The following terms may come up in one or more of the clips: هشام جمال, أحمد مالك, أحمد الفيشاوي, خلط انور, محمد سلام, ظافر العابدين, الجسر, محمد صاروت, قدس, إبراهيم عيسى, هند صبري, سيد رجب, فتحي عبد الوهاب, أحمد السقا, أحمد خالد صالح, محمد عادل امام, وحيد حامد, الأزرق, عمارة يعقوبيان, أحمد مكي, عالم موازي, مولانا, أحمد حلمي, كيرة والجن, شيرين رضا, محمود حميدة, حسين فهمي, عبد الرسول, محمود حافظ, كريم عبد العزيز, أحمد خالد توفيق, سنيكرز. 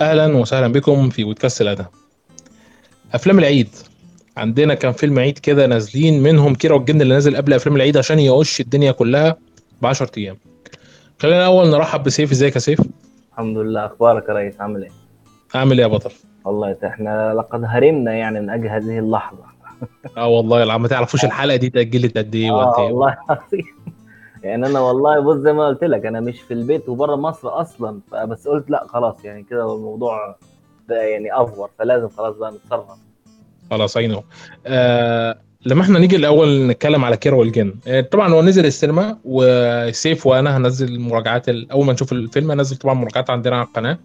اهلا وسهلا بكم في بودكاست الادب. افلام العيد عندنا كان فيلم عيد كده نازلين منهم كيرة والجن اللي نازل قبل افلام العيد عشان يقش الدنيا كلها ب10 ايام. خلينا اول نرحب بسيف. ازيك يا سيف؟ الحمد لله. اخبارك يا ريس؟ عامل ايه؟ عامل ايه يا بطل؟ والله احنا لقد هرمنا يعني من اجل هذه اللحظه. والله العظيم ما تعرفوش الحلقه دي تاجلت قد ايه وقت ايه. والله يعني انا والله بص زي ما قلت لك انا مش في البيت وبره مصر اصلا، بس قلت لا خلاص يعني كده الموضوع ده يعني افور، فلازم خلاص بقى نتصرف خلاص. عينه لما احنا نيجي الاول نتكلم على كيرة والجن. طبعا هو نزل السينما وسيف وانا هنزل مراجعات اول ما نشوف الفيلم هنزل طبعا مراجعات عندنا على القناه.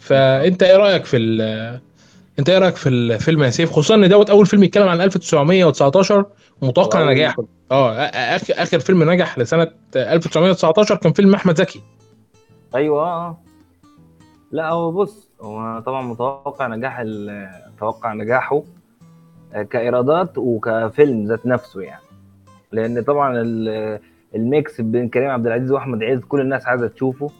فانت ايه رايك في الفيلم يا سيف، خصوصا ان دوت اول فيلم يتكلم عن 1919 ومتوقع نجاح. اخر فيلم نجح لسنه 1919 كان فيلم احمد زكي. ايوه لا هو بص هو طبعا متوقع نجاح، متوقع نجاحه كايرادات وكفيلم ذات نفسه يعني، لان طبعا الميكس بين كريم عبد العزيز واحمد عز كل الناس عايزه تشوفه،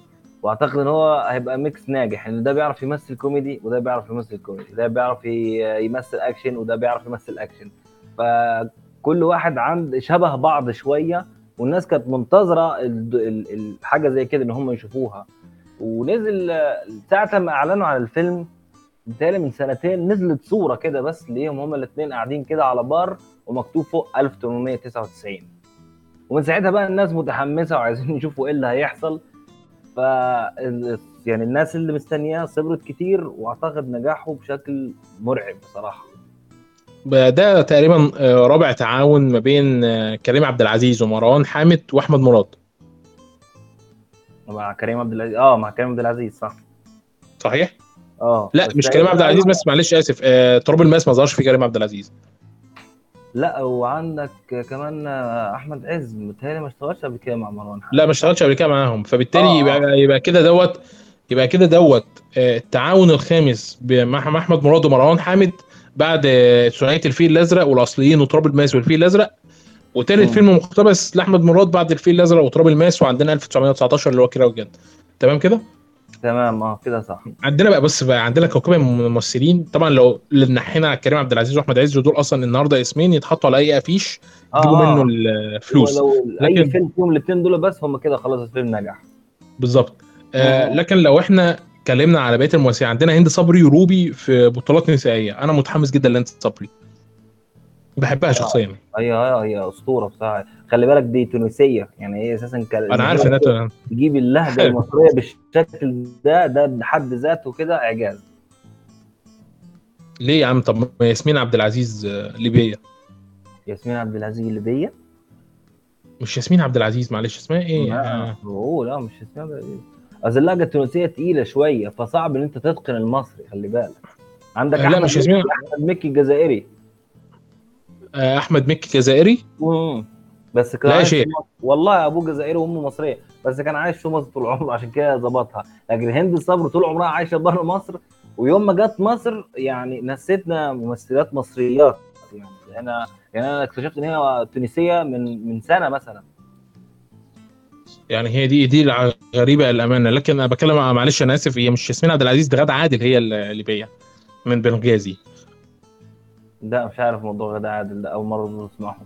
واعتقد ان هو هيبقى ميكس ناجح ان يعني ده بيعرف يمثل كوميدي وده بيعرف يمثل كوميدي، ده بيعرف يمثل اكشن وده بيعرف يمثل اكشن، فكل واحد عند شبه بعض شويه، والناس كانت منتظره الحاجه زي كده ان هم يشوفوها. ونزل ساعه ما اعلنوا عن الفيلم بالتالي من 2 سنين نزلت صوره كده بس ليهم هم الاثنين قاعدين كده على بار ومكتوب فوق 1899، ومن ساعتها بقى الناس متحمسه وعايزين يشوفوا ايه اللي هيحصل. ف يعني الناس اللي مستنياه صبرت كتير، واعتقد نجاحه بشكل مرعب بصراحه. ده تقريبا 4 تعاون ما بين كريم عبد العزيز ومروان حامد واحمد مراد مع كريم عبد العزيز. مع كريم عبد العزيز صح صحيح. لا مش كريم عبد العزيز بس، معلش اسف، تراب الماس ما ظهرش في كريم عبد العزيز. لا وعندك كمان احمد عز متهيألي ما اشتغلش قبل كده مع مروان حامد. لا ما اشتغلش قبل كده معاهم، فبالتالي يبقى كده دوت التعاون الخامس مع احمد مراد ومروان حامد بعد ثنائيه الفيل الازرق والاصليين وتراب الماس والفيل الازرق، وثالث فيلم مقتبس لاحمد مراد بعد الفيل الازرق وتراب الماس، وعندنا 1919 اللي هو كيرة والجن. تمام كده تمام كده صح. عندنا بقى بص بقى عندنا كوكبه من الممثلين طبعا لو اللي نحينا على كريم عبد العزيز واحمد عز دول اصلا النهارده اسمين يتحطوا على اي افيش يجيبوا منه الفلوس، لكن اي فيلم فيهم الاثنين دول بس هم كده خلاص الفيلم نجح بالظبط. لكن لو احنا اتكلمنا على بقيه الممثلين عندنا هند صبري وروبي في بطولات نسائيه. انا متحمس جدا لهند صبري، بحبها شخصيا. هي اسطوره بصراحه. خلي بالك دي تونسيه يعني هي اساسا انا عارف انها تجيب اللهجه المصريه بالشكل ده بحد ذاته كده اعجاز. ليه يا عم؟ طب ياسمين عبد العزيز ليبيه. ياسمين عبد العزيز ليبيه؟ مش ياسمين عبد العزيز معلش اسمها ايه؟ لا مش ياسمين عبد العزيز. اللهجه التونسيه تقيله شويه فصعب ان انت تتقن المصري، خلي بالك. عندك لا مش ياسمين، احمد مكي الجزائري. احمد مكي جزائري بس كان والله ابوه جزائري وامه مصريه، بس كان عايش في مصر طول عمره عشان كده ظبطها. لكن هند صبر طول عمرها عايشه بره مصر، ويوم ما جت مصر يعني نسيتنا ممثلات مصريات يعني. انا اكتشفت ان هي تونسيه من سنه مثلا يعني. هي دي غريبه الامانه. لكن انا بتكلم معلش انا اسف، هي مش ياسمين عبد العزيز، ده غادة عادل هي الليبيه من بنغازي. ده مش عارف موضوع غادة عادل ده اول مره بسمعه.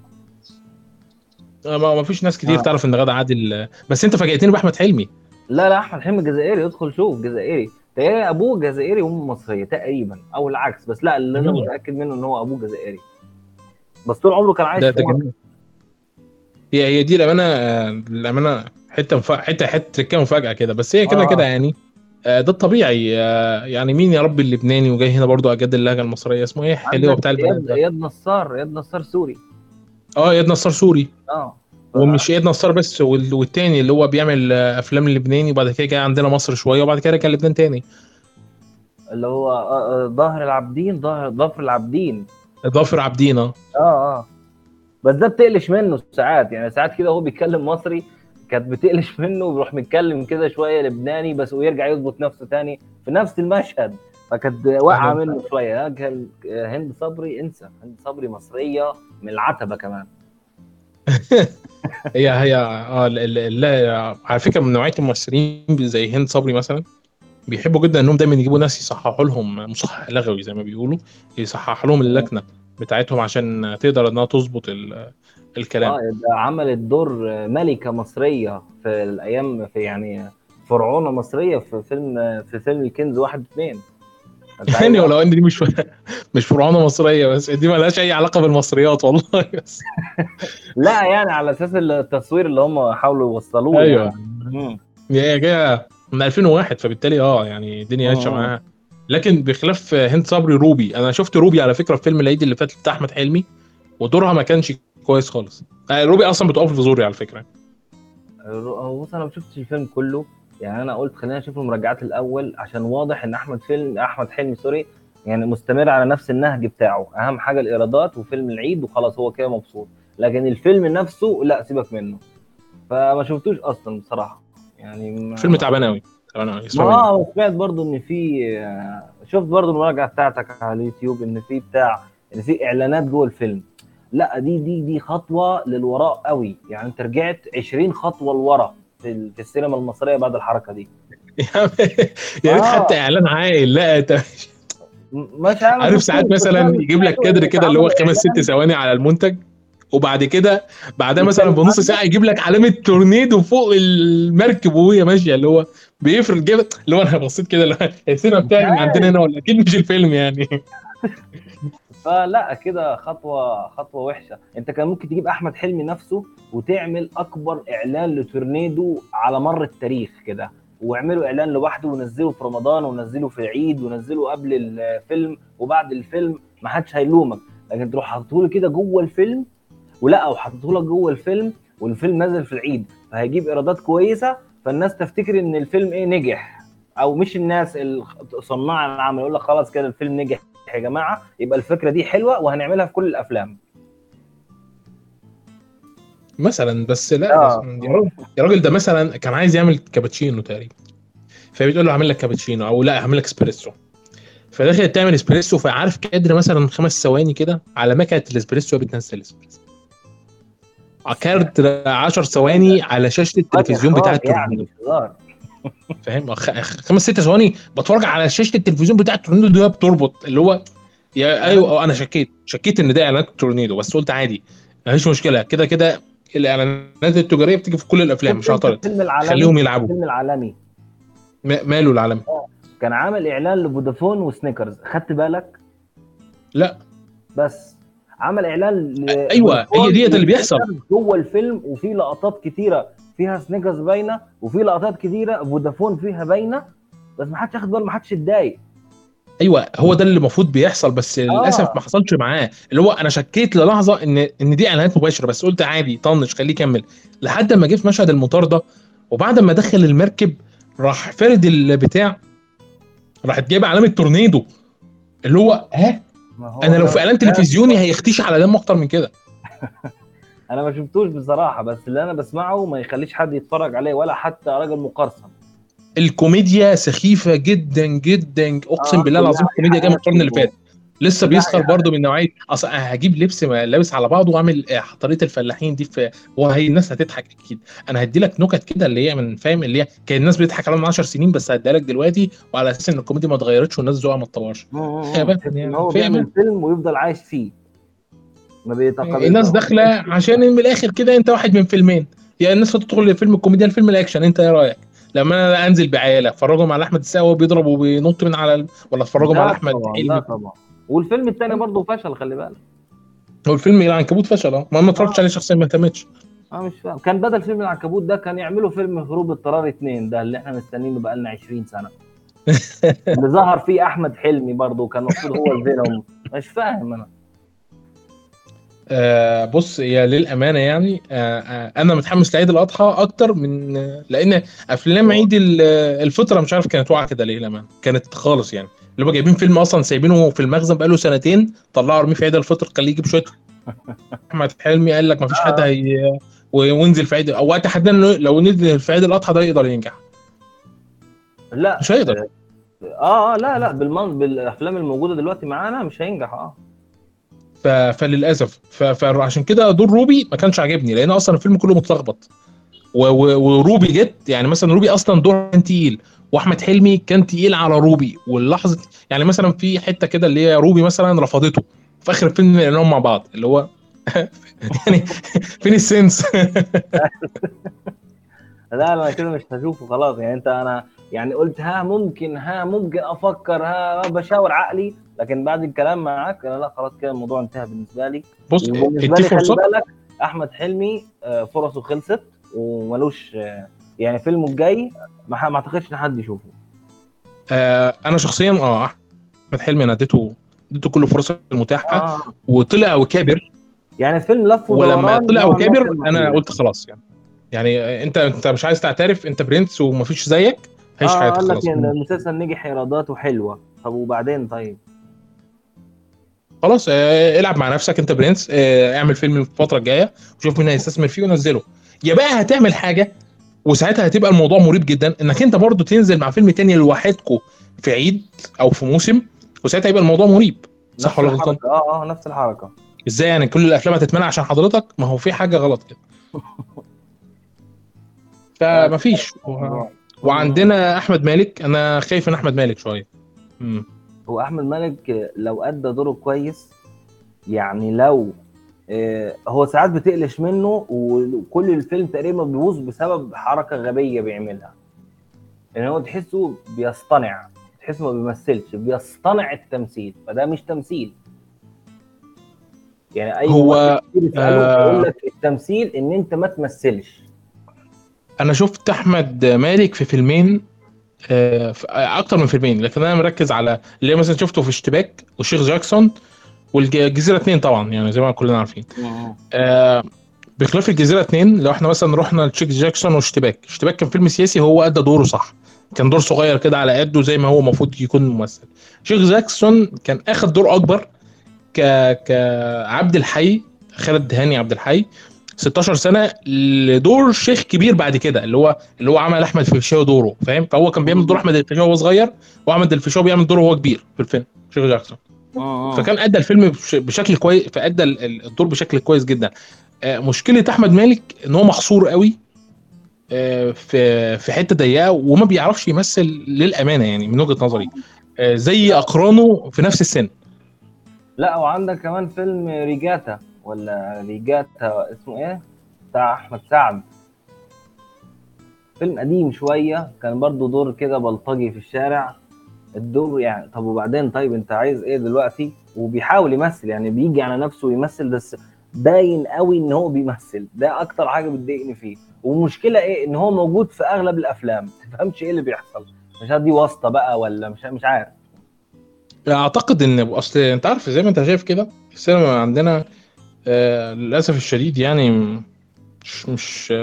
ما فيش ناس كتير تعرف ان غادة عادل، بس انت فاجئتني باحمد حلمي. لا احمد حلمي جزائري. ادخل شوف جزائري، تقريبا ابوه جزائري وامه مصريه تقريبا او العكس، بس لا اللي انا متاكد منه ان هو ابوه جزائري بس طول عمره كان عايش في. هي دي الامانه حته كده مفاجاه كده، بس هي كده يعني ده الطبيعي يعني. مين يا رب اللبناني وجاي هنا برضو اجاد اللهجه المصريه اسمه ايه حلو بتاع البلد؟ اياد نصار سوري. اياد نصار سوري ومش اياد نصار بس، والتاني اللي هو بيعمل افلام اللبناني وبعد كده جاي عندنا مصر شويه وبعد كده رجع لبنان تاني اللي هو ظافر العابدين. بس ده بتقلش منه ساعات يعني، ساعات كده هو بيتكلم مصري كانت بتقلش منه وبروح متكلم كده شويه لبناني بس ويرجع يضبط نفسه تاني في نفس المشهد، فكانت واقعه منه شويه. هند صبري انسى، هند صبري مصريه من العتبه كمان. هي على فكره من نوعيه الممثلين زي هند صبري مثلا بيحبوا جدا انهم دايما يجيبوا ناس يصححوا لهم مصحح لغوي زي ما بيقولوا، يصحح لهم اللكنه بتاعتهم عشان تقدر انها تظبط الكلام. عملت دور ملكه مصريه في الايام، في يعني فرعونه مصريه في فيلم الكنز 1 و2. يعني ولو ان دي مش فرعونه مصريه، بس دي مالهاش اي علاقه بالمصريات والله، بس لا يعني على اساس التصوير اللي هم حاولوا يوصلوه. ايوه يا جماعه من 2001، فبالتالي يعني الدنيا ماشيه معاها. لكن بخلاف هند صبري روبي، انا شفت روبي على فكره في فيلم العيد اللي فات بتاع احمد حلمي، ودورها ما كانش كويس خالص. روبي اصلا بتقف في زوري على فكره. هو انا ما شفتش الفيلم كله، يعني انا قلت خلينا نشوف المراجعات الاول، عشان واضح ان احمد حلمي يعني مستمر على نفس النهج بتاعه، اهم حاجه الايرادات وفيلم العيد وخلاص، هو كده مبسوط. لكن الفيلم نفسه لا، سيبك منه، فما شفتوش اصلا بصراحه. يعني فيلم تعبان قوي. سمعت برضو ان في، شفت برضو المراجعه بتاعتك على اليوتيوب، ان في اعلانات جوه الفيلم. لا دي خطوه للوراء قوي، يعني انت رجعت 20 خطوه لورا في السينما المصريه بعد الحركه دي. يا ريت خدت اعلان عاقل. لا مش عارف، ساعات مثلا يجيب لك كادر كده اللي هو 5-6 ثواني على المنتج، وبعد كده بعدها مثلا بنص ساعه يجيب لك علامه تورنيدو فوق المركب وهي ماشيه، اللي هو بيفرد جبل، اللي هو انا بصيت كده السينما بتاعي عندنا هنا، ولا اكيد مش الفيلم يعني. فلا كده خطوه وحشه. انت كان ممكن تجيب احمد حلمي نفسه وتعمل اكبر اعلان لتورنيدو على مر التاريخ كده، واعملوا اعلان لوحده ونزله في رمضان ونزله في العيد ونزله قبل الفيلم وبعد الفيلم، ما حدش هيلومك. لكن تروح حاططهوله كده جوه الفيلم، والفيلم نزل في العيد، فهيجيب ايرادات كويسه، فالناس تفتكر ان الفيلم نجح، او مش الناس، صناع العمل يقول لك خلاص كده الفيلم نجح يا جماعه، يبقى الفكره دي حلوه وهنعملها في كل الافلام مثلا. بس لا يا راجل، ده مثلا كان عايز يعمل كابتشينو تقريبا، فبيقول له اعمل لك كابتشينو، او لا اعمل لك اسبريسو، فداخل تعمل اسبريسو، فعارف كادر مثلا 5 ثواني كده على مكنه الاسبريسو بتنزل الاسبريسو، عكرت 10 ثواني على شاشه التلفزيون بتاعه التورنيدو، فاهم؟ 5-6 ثواني بتفرج على شاشه التلفزيون بتاعه التورنيدو دي بتربط، اللي هو ايوه انا شكيت ان ده اعلانات تورنيدو، بس قلت عادي مفيش مشكله، كده كده الاعلانات التجاريه بتيجي في كل الافلام، مش هعترض، خليهم يلعبوا. الفيلم العالمي ماله العالمي؟ كان عامل اعلان لفودافون وسنيكرز، خدت بالك؟ لا بس عمل اعلان ايوه، هي ديت اللي بيحصل جوه الفيلم، وفي لقطات كتيره فيها سنيكرز باينه، وفي لقطات كتيره فودافون فيها باينه، بس ما حدش ياخد باله، ما حدش يتضايق. ايوه هو ده اللي المفروض بيحصل، بس للاسف ما حصلش معاه، اللي هو انا شكيت للحظه ان دي اعلانات مباشره، بس قلت عادي طنش خليه يكمل، لحد ما جه في مشهد المطارده، وبعد ما دخل المركب راح فرد البتاع، راحت جايبه علامه تورنيدو، اللي هو انا لو في اعلان تلفزيوني هيختيش على دم اكتر من كده. انا ما شفتوش بصراحه، بس اللي انا بسمعه ما يخليش حد يتفرج عليه، ولا حتى راجل مقرصن. الكوميديا سخيفه جدا جدا، اقسم بالله العظيم. الكوميديا جايه من القرن اللي فات، لسه بيسخر برضو من نوعيه اصلا، هجيب لبس لابس على بعضه واعمل طريقه الفلاحين دي، وهي الناس هتضحك اكيد. انا هدي لك نكت كده اللي هي من، فاهم؟ اللي هي كان الناس بتضحك عليها من 10 سنين، بس هديها لك دلوقتي، وعلى اساس ان الكوميديا ما اتغيرتش والناس ذوقها ما اتطورش. هو بيعمل فيلم ويفضل عايش فيه، ما بيتقبلش. الناس داخله عشان من الاخر كده انت واحد من فيلمين، يا الناس هتدخل لفيلم الكوميديا لفيلم الاكشن، انت ايه رايك؟ لما انا انزل بعياله اتفرجهم على احمد السقا وهو بيضرب وبينط من على ولا اتفرجهم على احمد حلمي؟ والفيلم الثاني برضه فشل، خلي بالك. هو الفيلم العنكبوت فشل، ما اتفرجتش عليه شخصيا، ما اهتمتش. مش فاهم، كان بدل فيلم العنكبوت ده كان يعملوا فيلم هروب اضطراري 2، ده اللي احنا مستنيينه بقالنا 20 سنه. اللي ظهر فيه احمد حلمي برضه، كان المفروض هو الفيلم. مش فاهم انا. بص يا للامانه، يعني انا متحمس لعيد الاضحى اكتر من، لان افلام عيد الفطره مش عارف كانت واقعه كده ليه للامانه، كانت خالص يعني اللي هو جايبين فيلم اصلا سايبينه في المخزن بقاله 2 سنين، طلعوا رميه في عيد الفطر، خليه يجيب شويه. احمد حلمي قال لك مفيش حد هي وينزل في عيد، او وقت حد لو نزل في عيد الاضحى ده يقدر ينجح. لا مش هيقدر. لا بالافلام الموجوده دلوقتي معانا مش هينجح. فللاسف عشان كده دور روبي ما كانش عاجبني، لان اصلا الفيلم كله متلخبط، وروبي جت يعني مثلا روبي اصلا دور تقيل، واحمد حلمي كان تقيل على روبي. واللحظه يعني مثلا في حته كده اللي هي روبي مثلا رفضته في اخر الفيلم لانهم مع بعض اللي هو يعني فين السنس؟ لا انا كده مش هشوفه خلاص. يعني انت انا يعني قلت ممكن افكر بشاور عقلي، لكن بعد الكلام معاك لا خلاص كده الموضوع انتهى بالنسبه لي. بص بالنسبه لي خلي بالك احمد حلمي فرصه خلصت وملوش يعني فيلمه الجاي ما اعتقدش ان حد يشوفه. انا شخصيا احمد حلمي انا اديته كل فرصه المتاحه وطلع وكابر. يعني الفيلم لف ولما طلع وكابر انا قلت خلاص يعني انت مش عايز تعترف، انت برنس ومفيش زيك هيش حياتك خلاص. قال لك ان المسلسل نجح ايراداته حلوه، طب وبعدين؟ طيب خلاص العب مع نفسك انت برنس، اعمل فيلم الفتره الجايه وشوف مين هيستثمر فيه ونزله. يا بقى هتعمل حاجه وساعتها هتبقى الموضوع مريب جدا انك انت برضو تنزل مع فيلم تاني لوحدكم في عيد او في موسم، وساعتها هيبقى الموضوع مريب. صح ولا غلطان؟ نفس الحركه. ازاي يعني كل الافلام هتتمنع عشان حضرتك؟ ما هو في حاجه غلط كده. فمفيش. وعندنا احمد مالك، انا خايف ان احمد مالك شويه. هو احمد مالك لو ادى دوره كويس يعني، لو هو ساعات بتقلش منه وكل الفيلم تقريبا بيبوظ بسبب حركه غبيه بيعملها، ان هو تحسه بيصطنع، تحسه ما بيمثلش، بيصطنع التمثيل، فده مش تمثيل. يعني اي هو بيقول لك التمثيل ان انت ما تمثلش. انا شفت احمد مالك في فيلمين، اكتر من فيلمين، لكن انا مركز على اللي مثلا شفته في اشتباك والشيخ جاكسون والجزيره 2 طبعا، يعني زي ما كلنا عارفين. بخلاف الجزيره 2 لو احنا مثلا رحنا لشيخ جاكسون واشتباك كان فيلم سياسي، هو ادى دوره صح، كان دور صغير كده على قده زي ما هو المفروض يكون ممثل. شيخ جاكسون كان اخد دور اكبر كعبد الحي، خالد هاني عبد الحي 16 سنه لدور شيخ كبير بعد كده، اللي هو عمل احمد الفيشاوي دوره، فاهم؟ فهو كان بيعمل دور احمد الفيشاوي وهو صغير، واحمد الفيشاوي بيعمل دوره وهو كبير في الفيلم شيخ جاكسون. فكان ادى الفيلم بشكل كويس، فادى الدور بشكل كويس جدا. مشكله احمد مالك ان هو محصور قوي في حته ضيقه وما بيعرفش يمثل للامانه، يعني من وجهه نظري زي اقرانه في نفس السن. لا وعندك كمان فيلم ريجاتا اسمه ايه بتاع احمد سعد، فيلم قديم شويه، كان برضو دور كده بلطجي في الشارع الدور يعني. طب وبعدين؟ طيب انت عايز ايه دلوقتي؟ وبيحاول يمثل يعني، بيجي على نفسه ويمثل، بس باين قوي ان هو بيمثل. ده اكتر حاجه بتضايقني فيه. ومشكله ايه ان هو موجود في اغلب الافلام، تفهمش ايه اللي بيحصل، مش دي واسطه بقى ولا مش عارف. اعتقد ان اصل انت عارف زي ما انت شايف كده السينما عندنا للاسف الشديد يعني مش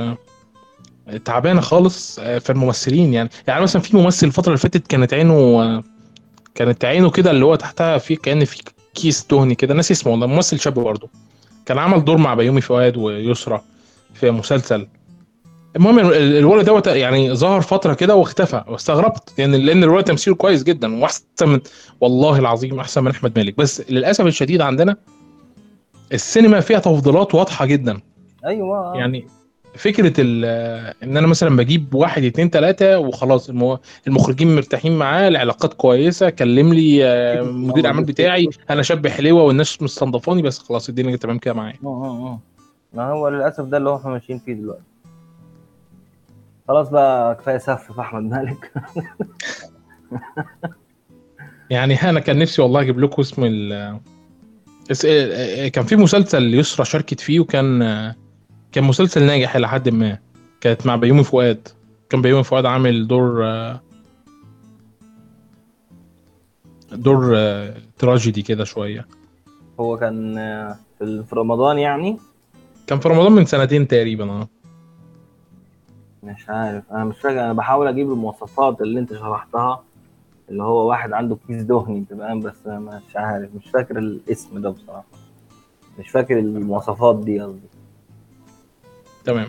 تعبانه خالص في الممثلين. يعني مثلا في ممثل الفتره اللي فاتت كانت عينه كده اللي هو تحتها في كان في كيس دهني كده، ناسي اسمه والله، ممثل شاب برضه كان عمل دور مع بيومي فؤاد ويسرى في مسلسل. المهم الولد دوت يعني ظهر فتره كده واختفى، واستغربت يعني لان الولد تمثيله كويس جدا واحسن من، والله العظيم احسن من احمد مالك. بس للاسف الشديد عندنا السينما فيها تفضيلات واضحه جدا. ايوه يعني فكره ان انا مثلا بجيب 1 2 3 وخلاص، المخرجين مرتاحين معاه، العلاقات كويسه، كلم لي مدير الاعمال بتاعي انا شاب حلوه والناس مستنضفاني، بس خلاص الدنيا تمام كده معايا. ما هو للاسف ده اللي هو احنا ماشيين فيه دلوقتي. خلاص بقى كفايه سف في احمد مالك. يعني انا كان نفسي والله اجيب لكم اسم كان في مسلسل يسرى شاركت فيه، وكان مسلسل ناجح الى حد ما، كانت مع بيومي فؤاد، كان بيومي فؤاد عامل دور تراجيدي كده شويه. هو كان في رمضان، يعني كان في رمضان من 2 سنين تقريبا. مش عارف، انا مش فاكر. انا بحاول اجيب المواصفات اللي انت شرحتها، اللي هو واحد عنده كيس دهني تمام، بس مش عارف، مش فاكر الاسم ده بصراحه، مش فاكر المواصفات دي قصدي. تمام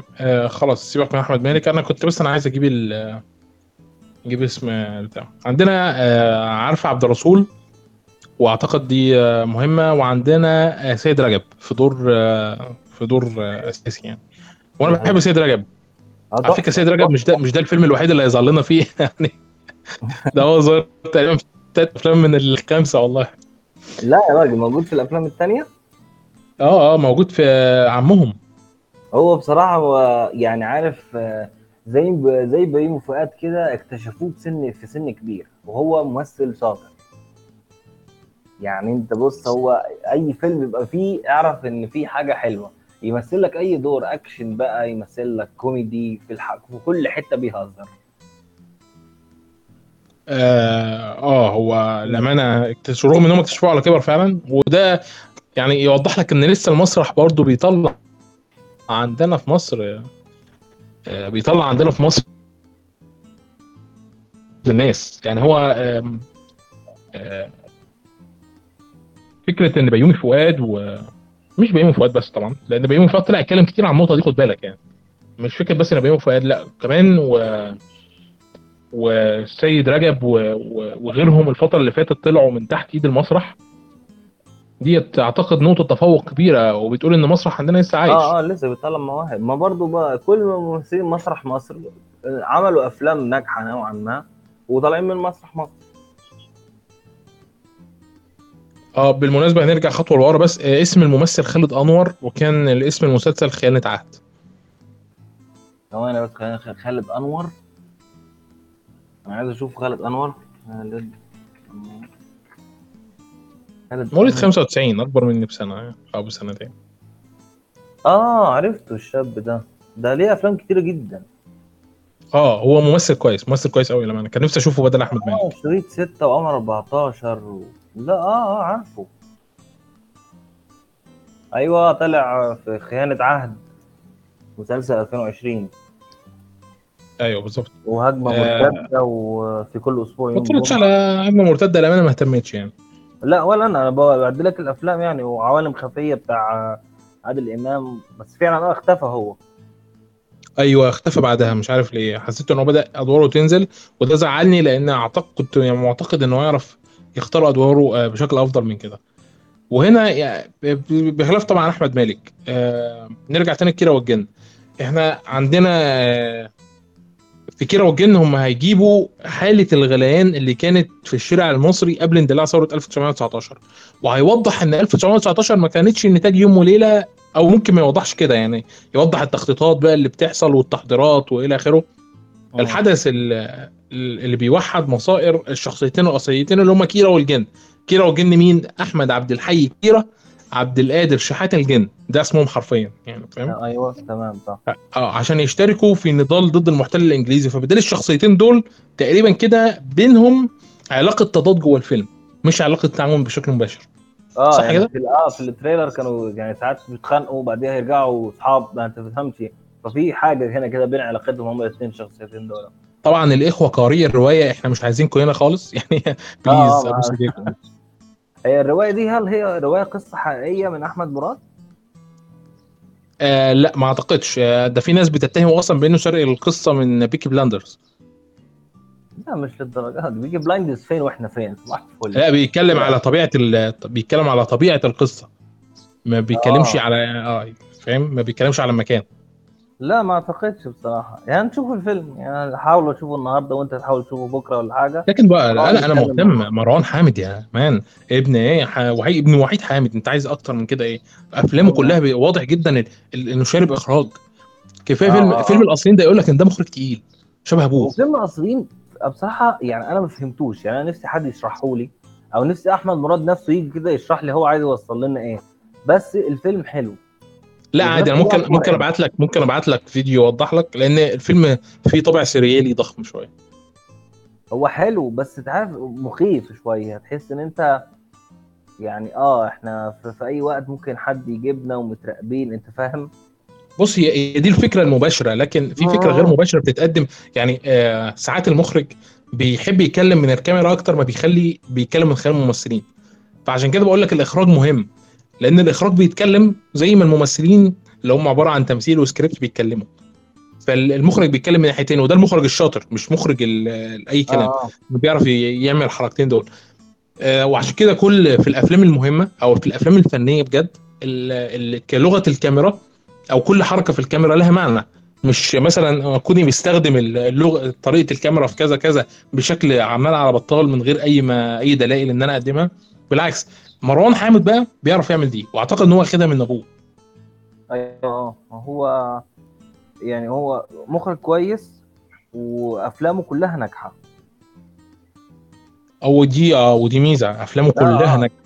خلاص سيبك من احمد مالك. انا كنت بس انا عايز اجيب اسم بتاع عندنا عارفه عبد الرسول، واعتقد دي مهمه. وعندنا سيد رجب في دور اساسي يعني، وانا بحب سيد رجب على فكره. سيد رجب مش ده الفيلم الوحيد اللي هيظلنا فيه يعني. ده هو ظهر تقريبا في 3 أفلام من 5 والله. لا يا راجل موجود في الأفلام التانية. موجود في عمهم. هو بصراحة هو يعني عارف زي بيومي فؤاد كده، اكتشفوه في سن كبير وهو ممثل شاطر. يعني انت بص، هو اي فيلم بيبقى فيه اعرف ان فيه حاجة حلوة، يمثل لك اي دور اكشن بقى، يمثل لك كوميدي، في كل حتة بيهزر. هو الامانة رغم انهم اكتشفوه على كبر فعلا، وده يعني يوضح لك ان لسه المسرح برضو بيطلع عندنا في مصر الناس. يعني هو فكرة ان بيومي فؤاد، ومش بيومي فؤاد بس طبعا، لان بيومي فؤاد طلع يتكلم كتير عن النقطة دي، خد بالك. يعني مش فكرة بس ان بيومي فؤاد، لا كمان وسيد رجب وغيرهم الفترة اللي فاتت طلعوا من تحت ايد المسرح دي. اعتقد نقطة تفوق كبيرة، وبتقول ان مسرح عندنا لسه عايش. لسه بيطلع مواهب. ما برضو بقى كل ممثلين مسرح مصر عملوا افلام ناجحة نوعا ما وطالعين من مسرح مصر. بالمناسبة هنرجع خطوة لورا بس. اسم الممثل خلط انور، وكان الاسم المسلسل خيانة عهد. ثواني بس، خالد انور، انا عايز اشوف خالد انور. مولد 95، اكبر مني بسنه او بسنتين. عرفته الشاب ده ليه افلام كتيره جدا. هو ممثل كويس قوي. لما انا كان نفسي اشوفه بدل احمد مالك، شريط 6 وقمر 14 لا عارفه. ايوه طلع في خيانه عهد مسلسل 2020. ايوه بالظبط. وهجمه مرتده وفي كل اسبوع يوم. كنت على هجمه مرتده لما ما اهتمتش يعني. لا ولا انا بعد لك الافلام يعني، وعوالم خفيه بتاع عادل امام، بس فعلا اختفى هو. ايوه اختفى بعدها، مش عارف ليه. حسيت انه بدا ادواره تنزل، وده زعلني لان اعتقد يعني معتقد انه يعرف يختار ادواره بشكل افضل من كده. وهنا يعني بخلاف طبعا احمد مالك. نرجع تاني لكيرة والجن. احنا عندنا في كيرة والجن هم هيجيبوا حالة الغليان اللي كانت في الشارع المصري قبل اندلاع ثورة 1919، وهيوضح ان 1919 ما كانتش النتاج يوم وليلة، او ممكن ما يوضحش كده يعني، يوضح التخطيطات بقى اللي بتحصل والتحضيرات والى اخره. الحدث اللي بيوحد مصائر الشخصيتين الاصليتين اللي هم كيرة والجن. كيرة والجن مين؟ احمد عبد الحي كيرة، عبد القادر شحات الجن، ده اسمهم حرفيا يعني، فاهم؟ ايوه تمام صح. عشان يشتركوا في نضال ضد المحتل الانجليزي. فبدل الشخصيتين دول تقريبا كده بينهم علاقه تضاد جوه الفيلم، مش علاقه تعاون بشكل مباشر. صح يعني كده. في التريلر كانوا يعني ساعات بيتخانقوا بعدها يرجعوا اصحاب، ما انت فهمتش. ففي حاجه هنا كده بين علاقتهم هم الاثنين، الشخصيتين دول. طبعا الاخوه قارئي الروايه، احنا مش عايزينكم هنا خالص يعني. بليز هي الرواية دي، هل هي رواية قصة حقيقية من أحمد مراد؟ لا ما أعتقدش. ده في ناس بتتهمه أصلا بأنه سرق القصة من بيكي بلاندرز. لا مش للدرجة دي. بيكي بلاندرز فين وإحنا فين؟ لا بيتكلم على طبيعة القصة، ما بيتكلمش على فاهم، ما بيتكلمش على مكان. لا ما اعتقدش بصراحه يعني. نشوف الفيلم يعني، حاولوا تشوفوا النهارده وانت تحاول تشوفه بكره ولا حاجه. لكن بقى انا مهتم. مروان حامد يا مان، ابن ايه، ابن وحيد حامد. انت عايز اكتر من كده ايه؟ افلامه كلها واضح جدا انه شارب اخراج. كفايه فيلم الاصليين ده يقول لك ان ده مخرج تقيل شبه ابوه. فيلم الاصليين بصراحه يعني انا ما فهمتوش يعني. انا نفسي حد يشرحه لي، او نفسي احمد مراد نفسه يجي كده يشرح لي هو عايز يوصل لنا ايه. بس الفيلم حلو. لا عادي، ممكن ابعت لك فيديو اوضح لك، لان الفيلم فيه طابع سريالي ضخم شويه. هو حلو بس تعرف مخيف شويه. هتحس ان انت يعني احنا في اي وقت ممكن حد يجيبنا ومتراقبين، انت فاهم. بص هي دي الفكره المباشره، لكن في فكره غير مباشره بتتقدم يعني. ساعات المخرج بيحب يكلم من الكاميرا اكتر ما بيكلم من خلال الممثلين. فعشان كده بقول لك الاخراج مهم، لان الاخراج بيتكلم زي ما الممثلين اللي هم عباره عن تمثيل وسكريبت بيتكلموا. فالمخرج بيتكلم من ناحيتين، وده المخرج الشاطر مش مخرج اي كلام. بيعرف يعمل الحركتين دول. وعشان كده في الافلام المهمه او في الافلام الفنيه بجد، كلغه الكاميرا او كل حركه في الكاميرا لها معنى. مش مثلا كوني بيستخدم اللغه طريقه الكاميرا في كذا كذا بشكل عمال على بطال من غير اي دلائل ان انا اقدمها. بالعكس مروان حامد بقى بيعرف يعمل دي، واعتقد ان هو خدها من ابوه. ايوه هو يعني هو مخرج كويس وافلامه كلها ناجحه، او دي ودي ميزه افلامه كلها ناجحه،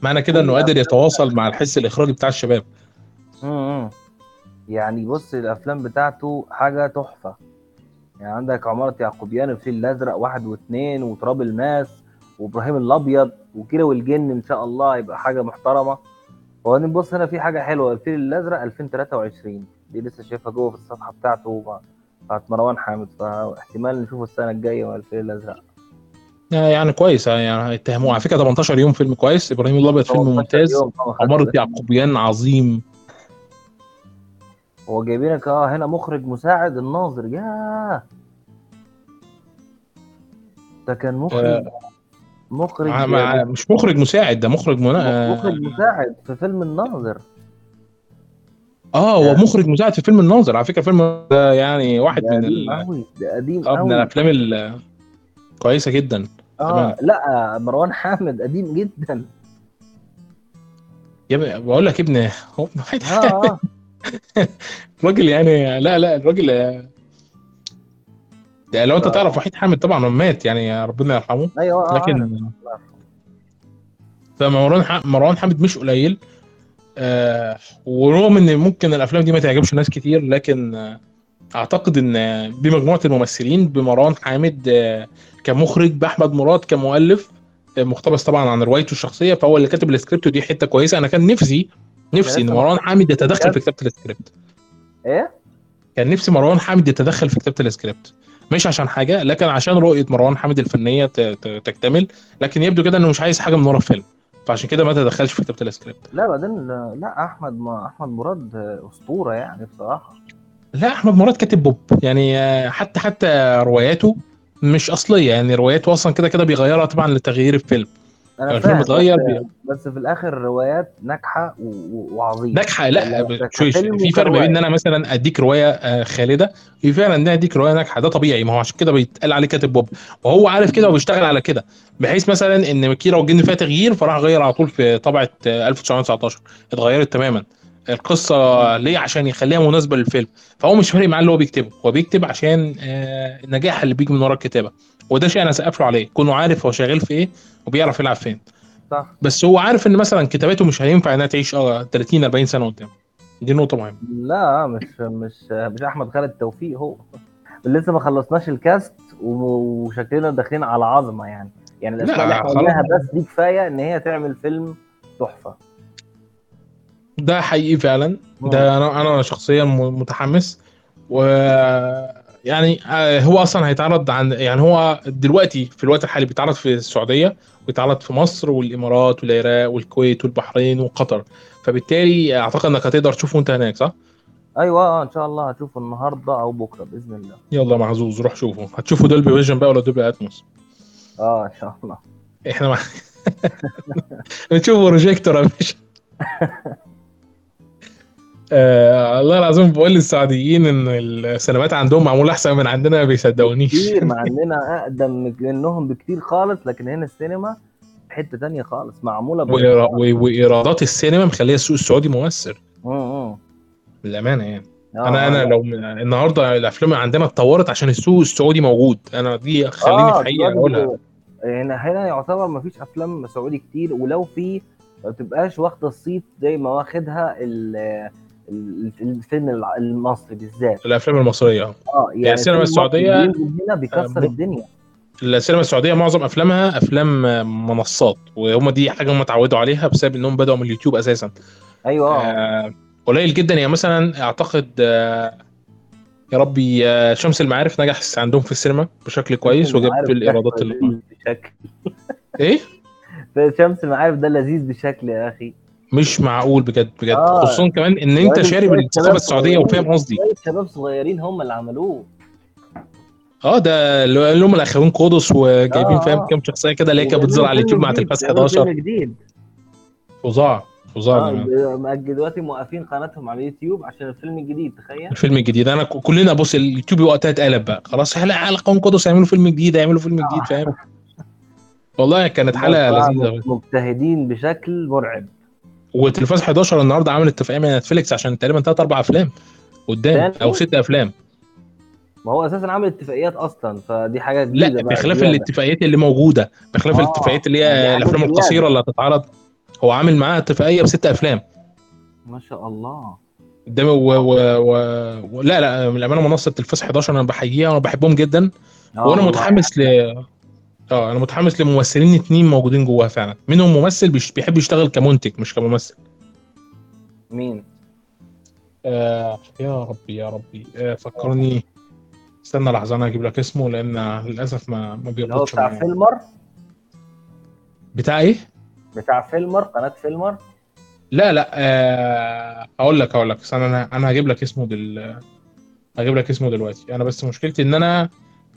معنى كده انه قادر يتواصل مع الحس الاخراجي بتاع الشباب. يعني بص الافلام بتاعته حاجه تحفه، يعني عندك عماره يعقوبيان، الفيل الازرق 1 و2، وتراب الماس، وابراهيم الابيض، وكيرة والجن ان شاء الله يبقى حاجه محترمه. وهنبص هنا في حاجه حلوه، الفيل الازرق 2023 دي لسه شايفها جوه في الصفحه بتاعته بتاعت مروان حامد، فاحتمال نشوفه السنه الجايه مع الفيل الازرق. يعني كويس، يعني اتهموه على فكره 18 يوم فيلم كويس، ابراهيم الابيض فيلم ممتاز، عماره يعقوبيان عظيم. هو جايبينك هنا مخرج مساعد الناظر، ياه ده كان مخرج مش مخرج مساعد، ده مخرج مساعد في فيلم الناظر. هو مخرج مساعد في فيلم الناظر على فكره. فيلم ده يعني واحد ده من قديم قوي، من الافلام كويسه جدا. لا مروان حامد قديم جدا يا ابني، بقول لك ابني هو الراجل يعني لا الراجل ده لو انت تعرف وحيد حامد طبعا مات يعني ربنا يرحمه. ايوه لكن فمروان حامد مش قليل، ورغم ان ممكن الافلام دي ما تعجبش ناس كتير، لكن اعتقد ان بمجموعه الممثلين بمروان حامد كمخرج، باحمد مراد كمؤلف مقتبس طبعا عن روايته الشخصيه، فهو اللي كاتب السكريبت، ودي حته كويسه. انا كان نفسي ان مروان حامد يتدخل في كتابه السكريبت. ايه كان نفسي مروان حامد يتدخل في كتابه السكريبت، مش عشان حاجه لكن عشان رؤيه مروان حامد الفنيه تكتمل، لكن يبدو كده انه مش عايز حاجه من ورا الفيلم، فعشان كده ما تدخلش في كتابه السكريبت. لا بعدين لا احمد مراد اسطوره يعني بصراحه. لا احمد مراد كاتب بوب يعني، حتى رواياته مش اصليه يعني، رواياته اصلا كده بيغيرها طبعا لتغيير الفيلم. انا الفيلم اتغير بس في الاخر روايات ناجحه وعظيمه ناجحه. لا في فرق بين ان انا مثلا اديك روايه خالده في فعلا ان اديك روايه ناجحه، ده طبيعي، ما هو عشان كده بيتقال عليه كاتب بوب، وهو عارف كده وبيشتغل على كده، بحيث مثلا ان كيرة والجن فيها تغيير فراح غير على طول في طبعه 1919 اتغيرت تماما القصه ليه عشان يخليها مناسبه للفيلم. فهو مش فارق معاه اللي هو بيكتبه، هو بيكتب عشان النجاح اللي بيجي من ورا الكتابه، وده شيء انا سقف له عليه، كونه عارف هو شغال في ايه وبيعرف يلعب فين. صح، بس هو عارف ان مثلا كتاباته مش هينفع انها تعيش 30 40 سنه قدام، دي نقطه مهمه. لا مش احمد خالد توفيق، هو لسه ما خلصناش الكاست وشكلنا داخلين على عظمه يعني الاسماء اللي قلناها بس دي كفايه ان هي تعمل فيلم تحفه. ده حقيقي فعلا، ده انا شخصيا متحمس. ويعني هو اصلا هيتعرض عن يعني هو دلوقتي في الوقت الحالي بيتعرض في السعوديه، ويتعرض في مصر والامارات والعراق والكويت والبحرين وقطر، فبالتالي اعتقد انك هتقدر تشوفه انت هناك، صح؟ ايوه ان شاء الله هتشوفه النهارده او بكره باذن الله. يلا محظوظ روح شوفه. هتشوفه دولبي فيجن بقى ولا دولبي اتموس؟ ان شاء الله احنا نشوفه بروجيكتور يا باشا. الله العظيم بقول للسعوديين ان السينمات عندهم معموله احسن من عندنا، ما بيصدقونيش كتير، مع اننا اقدم منهم بكتير خالص، لكن هنا السينما حته تانية خالص معموله وايرادات السينما مخليه السوق السعودي مؤثر بالامانه يعني. انا لو النهارده الافلام عندنا اتطورت عشان السوق السعودي موجود، انا دي خليني في حقيقه اقولها. هنا يعتبر ما فيش افلام سعودي كتير، ولو في ما تبقاش واخده الصيت زي ما واخدها الفيلم المصري بالذات، الافلام المصريه يعني السينما السعوديه هنا بيكسر الدنيا. السينما السعوديه معظم افلامها افلام منصات، وهم دي حاجه هم اتعودوا عليها بسبب انهم بداوا من اليوتيوب اساسا. ايوه قليل جدا يعني مثلا اعتقد يا ربي شمس المعارف نجح عندهم في السينما بشكل كويس وجاب الايرادات اللي بشكل ايه شمس المعارف ده لذيذ بشكل يا اخي مش معقول بجد خصوصا كمان ان انت شارب الثقافه السعوديه وفاهم قصدي. شباب صغيرين هم اللي عملوه ده اللي هم الاخوين قدس وجايبين فاهم كام شخصيه كده اللي هي كانت بتظهر على اليوتيوب مع تلفاز 11 جديد فظاع فظاع دلوقتي موقفين قناتهم على اليوتيوب عشان الفيلم الجديد. تخيل الفيلم الجديد. انا كلنا بص اليوتيوب وقتها اتقلب بقى خلاص، حلقه انقضوا يعملوا فيلم جديد، يعملوا فيلم جديد فاهم. والله كانت حلقه لذيذه، مجتهدين بشكل مرعب. وتلفاز 11 النهارده عامل اتفاقيه مع نتفليكس عشان تقريبا 3-4 افلام قدام او 6 افلام. ما هو اساسا عامل اتفاقيات اصلا، فدي حاجه جديده. لا بخلاف الاتفاقيات اللي موجوده، بخلاف الاتفاقيات اللي هي الافلام القصيره اللي هتتعرض، هو عامل معاه اتفاقيه ب6 افلام ما شاء الله قدام. لا لا الامانه منصه تلفاز 11 انا بحييها وانا بحبهم جدا، وانا متحمس انا متحمس لممثلين 2 موجودين جواها فعلا. منهم ممثل بيحب يشتغل كمنتج مش كممثل. مين؟ يا ربي فكرني، استنى لحظه انا اجيب لك اسمه، لان للاسف ما بيربطش. بتاع فيلمر؟ بتاع ايه؟ بتاع فيلمر، قناه فيلمر. لا اقول لك استنى انا هجيب لك اسمه دلوقتي. انا بس مشكلتي ان انا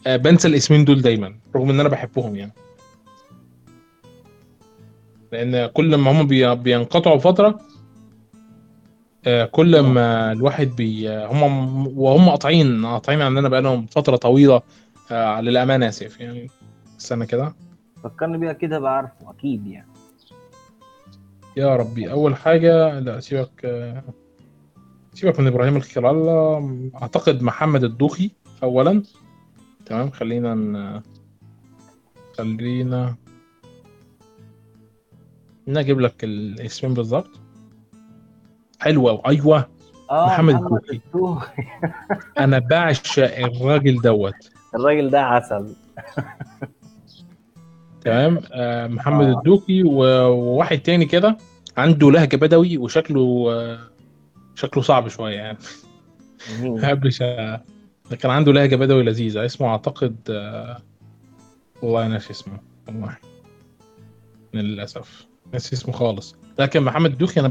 بنسى الاسمين دول دايما رغم ان انا بحبهم يعني، لان كل ما هم بينقطعوا فتره كل ما الواحد هم قاطعين عندنا بقى لهم فتره طويله للامانه اسف يعني. استنى كده فكرني بيها كده بقى عارفه اكيد يعني. يا ربي اول حاجه لا سيبك من ابراهيم الخير الله، اعتقد محمد الدوخي اولا. تمام خلينا نجيب لك الاسمين بالظبط. حلوه وايوه محمد الدوخي. انا بعشق الراجل دوت، الراجل ده عسل. تمام محمد الدوخي وواحد تاني كده عنده لهجه بدوي وشكله شكله صعب شويه يعني. هبش كان عنده لهجه بدوي لذيذه اسمه اعتقد والله انا ناسي اسمه والله للاسف ناسي اسمه خالص. لكن محمد الدوخي انا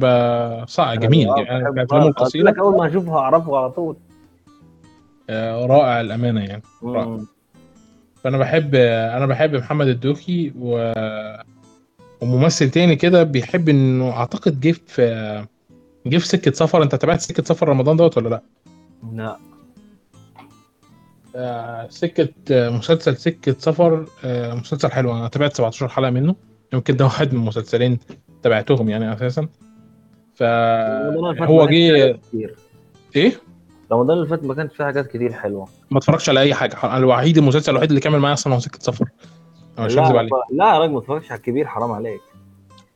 بصاع جميل يعني افلامه القصيره لك اول ما اشوفها اعرفه على طول رائع الامانه يعني رائع. فانا بحب محمد الدوخي وممثل تاني كده بيحب انه اعتقد جه في سكه سفر. انت تابعت سكه سفر رمضان دوت ولا لا؟ لا سكة مسلسل سكة سفر مسلسل حلو. أنا تابعت 17 حلقة منه، يمكن ده واحد من المسلسلين تابعتهم يعني أساسا. فهو جي إيه؟ رمضان اللي فات ما كانت فيه حاجات كتير حلوة. ما اتفرجش على أي حاجة. الوحيد الوحيد اللي كمل معايا أصلا هو سكة سفر. لا يا راجل ما اتفرجش على الكبير حرام عليك.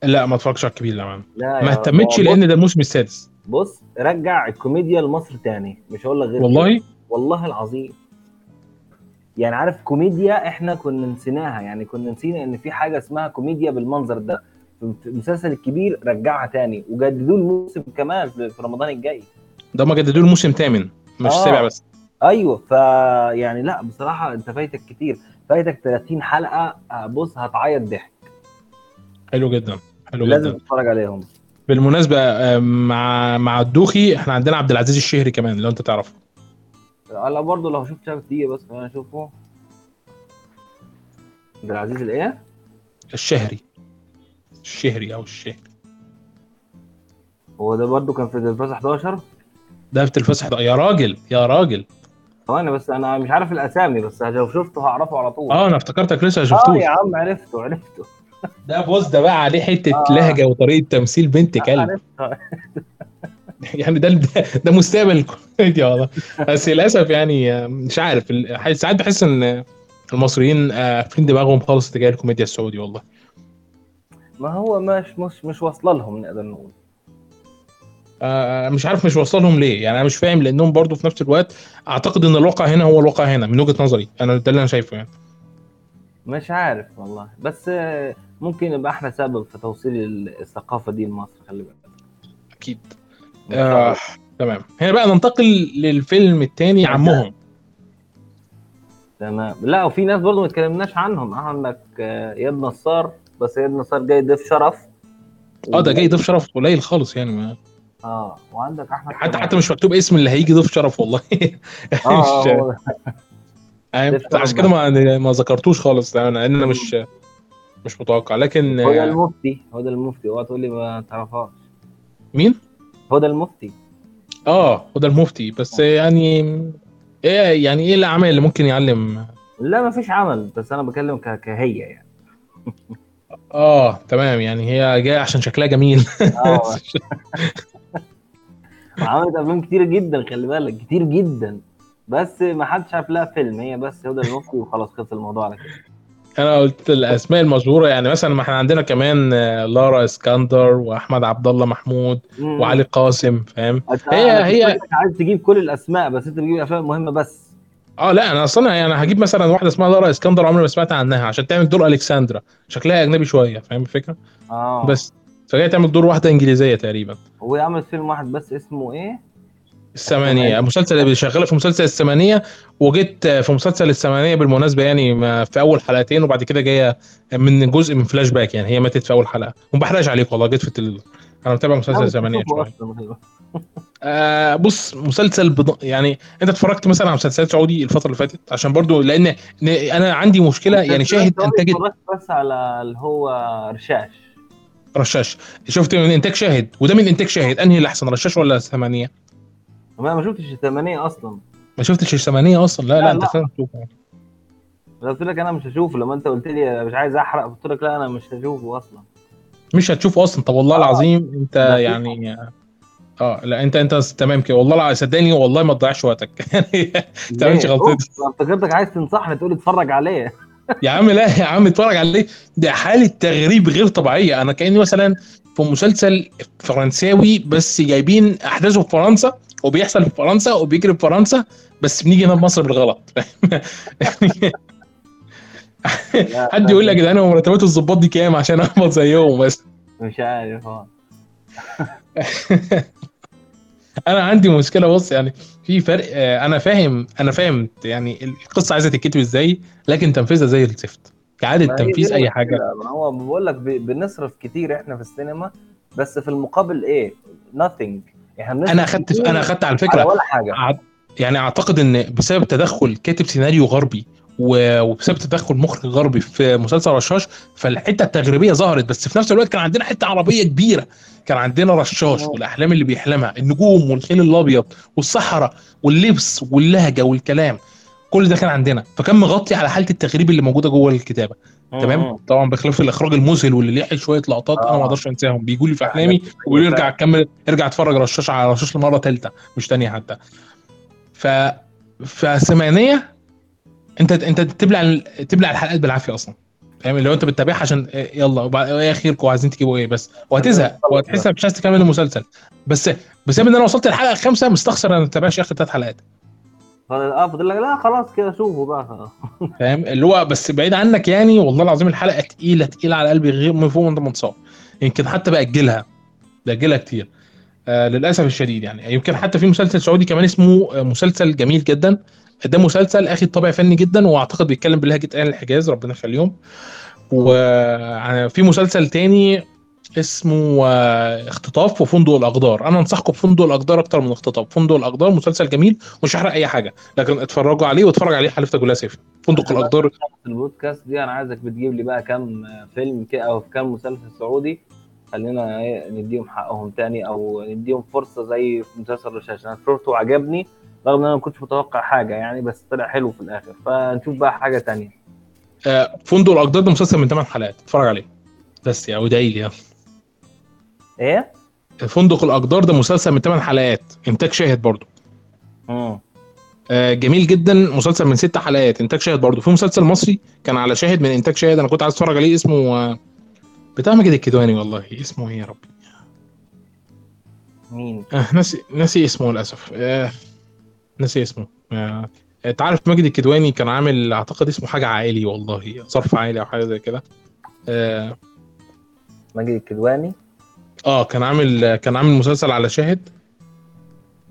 لا ما اتفرجش على الكبير لأمان. لا ما اهتمتش لأن ده الموسم السادس. بص رجع الكوميديا لمصر تاني مش هقول لك غير والله العظيم يعني. عارف كوميديا احنا كنا نسيناها يعني، كنا نسينا ان في حاجه اسمها كوميديا بالمنظر ده. المسلسل الكبير رجعها تاني وجددوا الموسم كمان في رمضان الجاي ده، ما جددوا الموسم 8 مش 7 بس. ايوه ف يعني لا بصراحه انت فايتك كتير، فايتك 30 حلقه بص هتعيط ضحك. حلو جدا لازم تتفرج عليهم. بالمناسبه مع الدوخي احنا عندنا عبد العزيز الشهري كمان لو انت تعرفه. انا برضو لو شفت شاب كتير بس انا اشوفه عبد العزيز الايه الشهري. هو ده برضو كان في تلفاز 11 ده في تلفاز 11 يا راجل. انا بس انا مش عارف الاسامي بس لو شفته هعرفه على طول. انا افتكرتك لسه شفتوه. يا عم عرفته ده بص ده بقى عليه حته لهجه وطريقه تمثيل بنت كلب يعني ده مستقبل الكوميديا والله. بس للاسف يعني مش عارف ساعات بحس ان المصريين قافلين دماغهم خالص تجاه الكوميديا السعودي والله. ما هو مش واصله لهم نقدر نقول مش عارف مش واصله لهم ليه يعني. انا مش فاهم لانهم برضو في نفس الوقت اعتقد ان الواقع هنا هو الواقع هنا من وجهة نظري انا، ده اللي انا شايفه يعني. مش عارف والله بس ممكن يبقى احنا سبب في توصيل الثقافة دي لمصر خلي بالك. اكيد تمام. هنا بقى ننتقل للفيلم الثاني عمهم. تمام. لا وفي ناس برضو ما اتكلمناش عنهم. عندك اياد نصار، بس اياد نصار جاي ضيف شرف ده جاي ضيف شرف قليل خالص يعني ما. وعندك احمد حتى مش مكتوب اسم اللي هيجي ضيف شرف والله. عشان كده ما ذكرتوش خالص انا مش متوقع. لكن هو المفتي اوعى تقول لي ما تعرفهاش. مين؟ هدى المفتي. هدى المفتي. بس يعني ايه، يعني ايه الاعمال اللي ممكن يعلم؟ لا مفيش عمل، بس انا بكلم كهي يعني. تمام، يعني هي جايه عشان شكلها جميل. عملت افلام كتير جدا، خلي بالك كتير جدا، بس ما حدش عارف لها فيلم. هي بس هدى المفتي وخلاص، خلص الموضوع على كده. انا قلت الاسماء المشهوره يعني، مثلا ما احنا عندنا كمان لارا اسكندر واحمد عبد الله محمود وعلي قاسم، فاهم؟ هي عايز تجيب كل الاسماء، بس انت بتجيب الافلام المهمه بس. لا انا اصلا يعني هجيب مثلا واحده اسمها لارا اسكندر، عمري ما سمعت عنها، عشان تعمل دور الكسندرا، شكلها اجنبي شويه، فاهم الفكره؟ بس فجاي تعمل دور واحده انجليزيه تقريبا. هو عملت فيلم واحد بس اسمه ايه، الثمانية، مسلسل اللي شغاله في مسلسل الثمانية، وجيت في مسلسل الثمانية بالمناسبة يعني في أول حلقتين، وبعد كده جاية من جزء من فلاش باك يعني، هي ماتت في أول حلقة. ومبحرقش عليك والله، جيت في أنا متابع مسلسل الثمانية شوية. بص، مسلسل يعني أنت اتفرجت مثلا على مسلسلات سعودي الفترة اللي فاتت؟ عشان برضو لأن أنا عندي مشكلة يعني، شاهد أنتجت بس على اللي هو رشاش، شفت من إنتاج شاهد، وده من إنتاج شاهد، أنهي اللي أحسن، رشاش ولا الثمانية؟ ما شفتش الثمانية اصلا، لا انت فاهم يعني. قلت لك انا مش هشوفه، لما انت قلت لي مش عايز احرق قلت لك لا انا مش هشوفه اصلا. مش هتشوفه اصلا؟ طب والله العظيم انت يعني لا انت تمام كده والله العظيم، صدقني والله ما تضيعش وقتك. انت مش غلطتك، افتكرتك عايز تنصحني تقول اتفرج عليه. يا عم لا يا عم اتفرج عليه، ده حالة تغريب غير طبيعية. انا كأني مثلا في مسلسل فرنساوي بس جايبين احداثه في فرنسا وبيحصل في فرنسا وبيجري في فرنسا، بس بنيجي هنا في مصر بالغلط. حد يقول لك ده انا مرتبات الضباط دي كام عشان اقبض زيهم، بس مش عارف. انا عندي مشكله، بص يعني في فرق. انا فاهم يعني القصه عايزه تتكتب ازاي، لكن تنفيذها زي الزفت كعاده تنفيذ اي حاجه. هو بقول لك بنصرف كتير احنا في السينما، بس في المقابل ايه؟ nothing. انا اخدت على الفكره ولا حاجه يعني. اعتقد ان بسبب تدخل كاتب سيناريو غربي وبسبب تدخل مخرج غربي في مسلسل رشاش، فالحته التغريبيه ظهرت، بس في نفس الوقت كان عندنا حته عربيه كبيره، كان عندنا رشاش والاحلام اللي بيحلمها، النجوم والخيل الابيض والصحراء واللبس واللهجه والكلام، كل ده كان عندنا، فكان مغطي على حاله التغريب اللي موجوده جوه الكتابه. تمام. طبعا بخلاف الاخراج المذهل واللي ليه شويه لقطات انا ما اقدرش انساهم، بيجوا لي في احلامي وبيقول ارجع اكمل، ارجع اتفرج رشاش على رشاش لمره ثالثه مش ثانيه حتى. فسمانيه انت تبلع الحلقات بالعافيه اصلا، فاهم؟ لو انت بتتابعها عشان يلا يا اخيركم عايزين تجيبوا ايه بس، وهتزهق وهتحس مش عايز تكمل المسلسل، بس بسبب ان انا وصلت الحلقه 5 مستخسر انا اتابعش اخر 3 حلقات. فاضل لك لا خلاص كده شوفه بقى، فاهم؟ اللي هو بس بعيد عنك يعني، والله العظيم الحلقه تقيله على قلبي، غير مفهوم انت منصاب. يمكن حتى باجلها كتير للاسف الشديد يعني. يمكن حتى في مسلسل سعودي كمان اسمه مسلسل جميل جدا، ده مسلسل اخي طابع فني جدا، واعتقد بيتكلم بلهجه اهل الحجاز، ربنا يخليهم. وفي مسلسل تاني اسمه اختطاف وفندق الاقدار. انا انصحكم بفندق الاقدار اكتر من اختطاف. فندق الاقدار مسلسل جميل ومش هحرق اي حاجه، لكن اتفرجوا عليه واتفرج عليه حلفتك كلها سيف. فندق الاقدار البودكاست دي انا عايزك بتجيب لي بقى كام فيلم كده او كام مسلسل سعودي، خلينا نديهم حقهم تاني او نديهم فرصه زي مسلسل رشاش. انا شفته عجبني رغم ان انا ما كنتش متوقع حاجه يعني، بس طلع حلو في الاخر، فنشوف بقى حاجه تانية. فندق الاقدار ده مسلسل من 8 حلقات، اتفرج عليه بس يا ودايل يا ايه. فندق الاقدار ده مسلسل من 8 حلقات، انتاج شاهد برضو. جميل جدا، مسلسل من 6 حلقات، انتاج شاهد برضو. في مسلسل مصري كان على شاهد من انتاج شاهد، انا كنت عايز اتفرج عليه، اسمه بتاع مجد الكدواني، والله اسمه ايه يا ربي مين؟ ناسي اسمه للاسف. ناسي اسمه. تعرف مجد الكدواني كان عامل اعتقد اسمه حاجه عائلي، والله صرف عائلي او حاجه زي كده. مجد الكدواني كان عامل مسلسل على شاهد.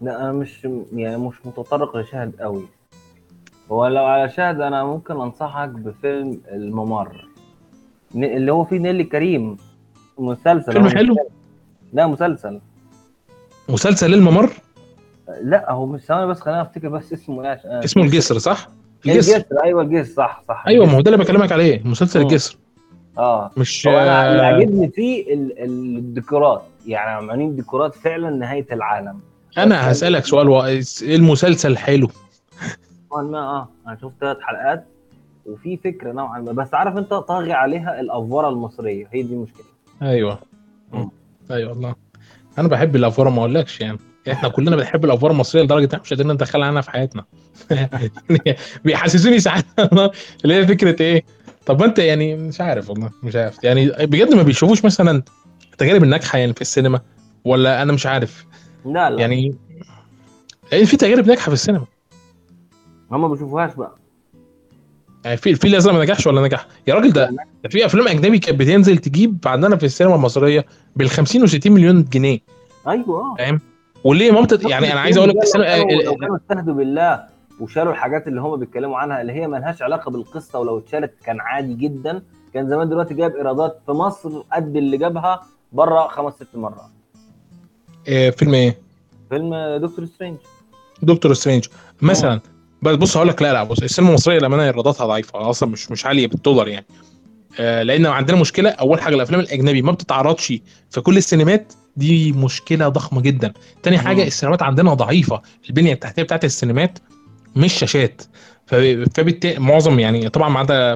لا انا مش يعني مش متطرق لشاهد قوي، هو لو على شاهد انا ممكن انصحك بفيلم الممر اللي هو فيه نيلي كريم. مسلسل فيلم حلو. لا مسلسل الممر. لا هو مش ثواني بس، خلينا افتكر بس اسمه ايه. اسمه الجسر صح؟ الجسر. ايوه الجسر صح. ايوه ما هو ده اللي بكلمك عليه، مسلسل الجسر. مش اللي عجبني فيه الديكورات، يعني عاملين ديكورات فعلا نهاية العالم. انا هسألك سؤال، المسلسل حلو؟ انا شفت 3 حلقات وفي فكرة نوعا ما، بس عارف انت طاغي عليها الأفورة المصرية، هي دي مشكلة. ايوه والله انا بحب الأفورة، ما اقولكش يعني احنا كلنا بنحب الافوار المصريه لدرجه ان احنا مش قادرين ندخلها عنها في حياتنا. بيحسسوني ساعات اللي هي فكره ايه، طب انت يعني مش عارف والله مش عارف يعني بجد ما بيشوفوش مثلا التجارب الناجحه يعني في السينما، ولا انا مش عارف. لا يعني في تجارب ناجحه في السينما هم ما بيشوفوهاش بقى. يعني في الفيل الازرق ما نجحش ولا نجح يا راجل، ده في افلام اجنبي كانت بتنزل تجيب عندنا في السينما المصريه بال50 و60 مليون جنيه. ايوه فاهم وليه مامته يعني. انا عايز اقول لك كانوا استهدوا بالله وشالوا الحاجات اللي هم بيتكلموا عنها اللي هي ملهاش علاقه بالقصه، ولو اتشالت كان عادي جدا، كان زمان. دلوقتي جاب ايرادات في مصر قد اللي جابها بره 5-6 مرات. فيلم ايه؟ فيلم دكتور سترينج مثلا. بص هقول لك، لا بص، السينما المصريه للامانه ايراداتها ضعيفه اصلا، مش عاليه بالدولار يعني. لان عندنا مشكله، اول حاجه الافلام الاجنبي ما بتتعرضش في كل السينمات، دي مشكله ضخمه جدا. تاني حاجه السينمات عندنا ضعيفه، البنيه التحتيه بتاعت السينمات مش شاشات، فبالتالي معظم يعني طبعا ما عدا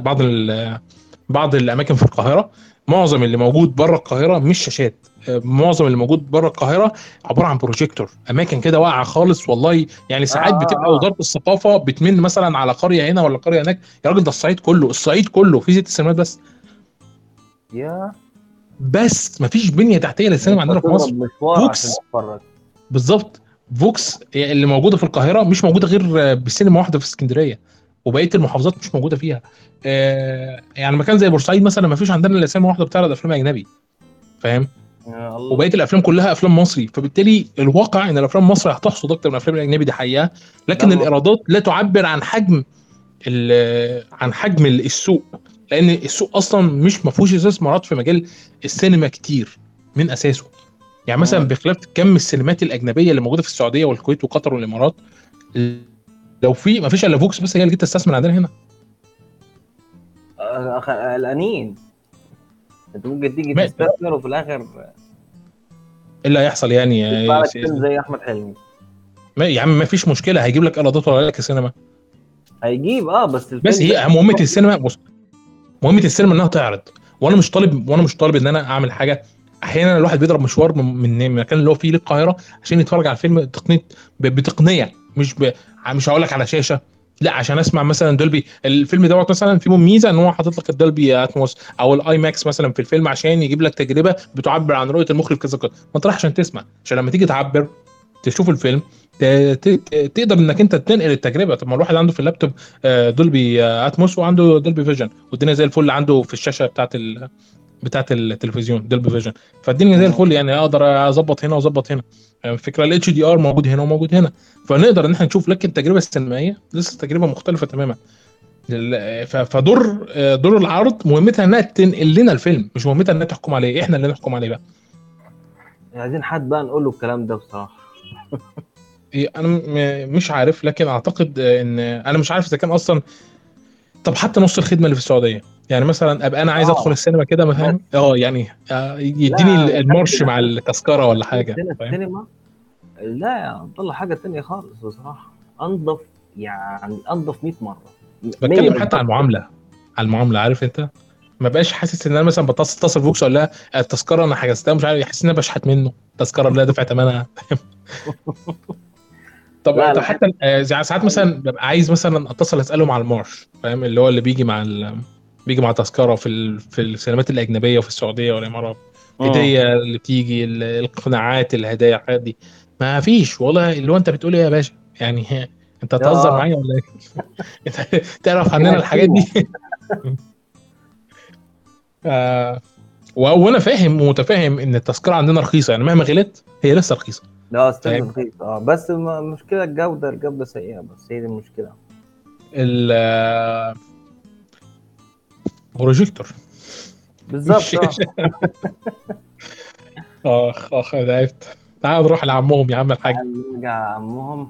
بعض الاماكن في القاهره، معظم اللي موجود بره القاهره مش شاشات. معظم اللي موجود بره القاهره عباره عن بروجيكتور، اماكن كده واقعه خالص والله. يعني ساعات بتبقى وزاره الثقافه بتمن مثلا على قريه هنا ولا قريه هناك. يا راجل ده الصعيد كله في 6 سينمات بس، بس مفيش بنيه تحتيه للسينما عندنا في مصر. فوكس بالظبط، فوكس اللي موجوده في القاهره مش موجوده غير بسينما واحده في اسكندريه، وبقيه المحافظات مش موجوده فيها. يعني مكان زي بورسعيد مثلا مفيش عندنا الا سينما واحده بتعرض افلام اجنبي، فاهم؟ وبقيه الافلام كلها افلام مصري. فبالتالي الواقع ان الافلام المصري هتحصد اكتر من الافلام الاجنبي، دي حقيقه. لكن الايرادات لا تعبر عن حجم السوق، لان السوق اصلا مش مفهوش استثمارات في مجال السينما كتير من اساسه. يعني مثلا بخلاف كم السينمات الاجنبيه اللي موجوده في السعوديه والكويت وقطر والامارات، لو في مفيش الا فوكس بس هي اللي جت تستثمر عندنا هنا. الانين انت ممكن تيجي تستثمر وفي الاخر اللي هيحصل يعني زي احمد حلمي. ما يا عم مفيش مشكله، هيجيب لك ايرادات ولا لك السينما هيجيب. بس هي مهمه السينما، انها تعرض. وانا مش طالب ان انا اعمل حاجه. احيانا الواحد بيضرب مشوار من مكان اللي هو فيه للقاهره عشان يتفرج على الفيلم بتقنيه، مش هقول لك على شاشه، لا، عشان اسمع مثلا دولبي. الفيلم دوت مثلا فيه ميزه ان هو حاطط لك الدولبي اتموس او الاي ماكس مثلا في الفيلم عشان يجيب لك تجربه بتعبر عن رؤيه المخرج كذا كذا. ما تروحش عشان تسمع، عشان لما تيجي تعبر تشوف الفيلم تقدر انك انت تنقل التجربه. طب ما الواحد عنده في اللابتوب دولبي اتموس وعنده دولبي فيجن، والدنيا زي الفل. عنده في الشاشه بتاعه التلفزيون دولبي فيجن، فالدنيا زي الفل. يعني اقدر اظبط هنا واظبط هنا. الفكره الاتش دي ار موجود هنا وموجود هنا، فنقدر ان احنا نشوف. لكن التجربه السينمائيه لسه تجربه مختلفه تماما. فدور العرض مهمتها انها تنقل لنا الفيلم، مش مهمتها انها تحكم عليه. احنا اللي نحكم عليه بقى. عايزين حد بقى نقول له الكلام ده بصراحه. انا مش عارف، لكن اعتقد ان انا مش عارف اذا كان اصلا. طب حتى نص الخدمه اللي في السعوديه، يعني مثلا ابقى انا عايز ادخل السينما كده مثلا يعني يديني المرش مع التذكره ولا حاجه. السينما لا يا عم طلع حاجه ثانيه خالص بصراحه، انضف 100 مره. بتكلم حتى عن المعامله، عارف انت، ما بقاش حاسس ان انا مثلا بتصل فوكس ولا التذكره انا حجزتها مش عارف، يحس ان انا بشحت منه تذكره لا دفعت ثمنها. طب لا حتى ساعات مثلا ببقى عايز مثلا اتصل اسالهم على المارش، فاهم؟ اللي بيجي مع تذكره في السينمات الاجنبيه وفي السعوديه والامارات. الهديه اللي بتيجي، القناعات، الهدايا، الحاجات دي ما فيش والله. اللي هو انت بتقول ايه يا باشا؟ يعني انت هتهزر معايا ولا ايه؟ تعرف عننا الحاجات دي. وانا فاهم ومتفاهم ان التذكره عندنا رخيصه، يعني مهما غلت هي لسه رخيصه. لا استنى رخيص، بس مشكله الجوده سيئه، بس هي دي المشكله. بروجيكتور بالظبط. اخ عرفت. تعال نروح لعمهم يا عم الحاج. عمهم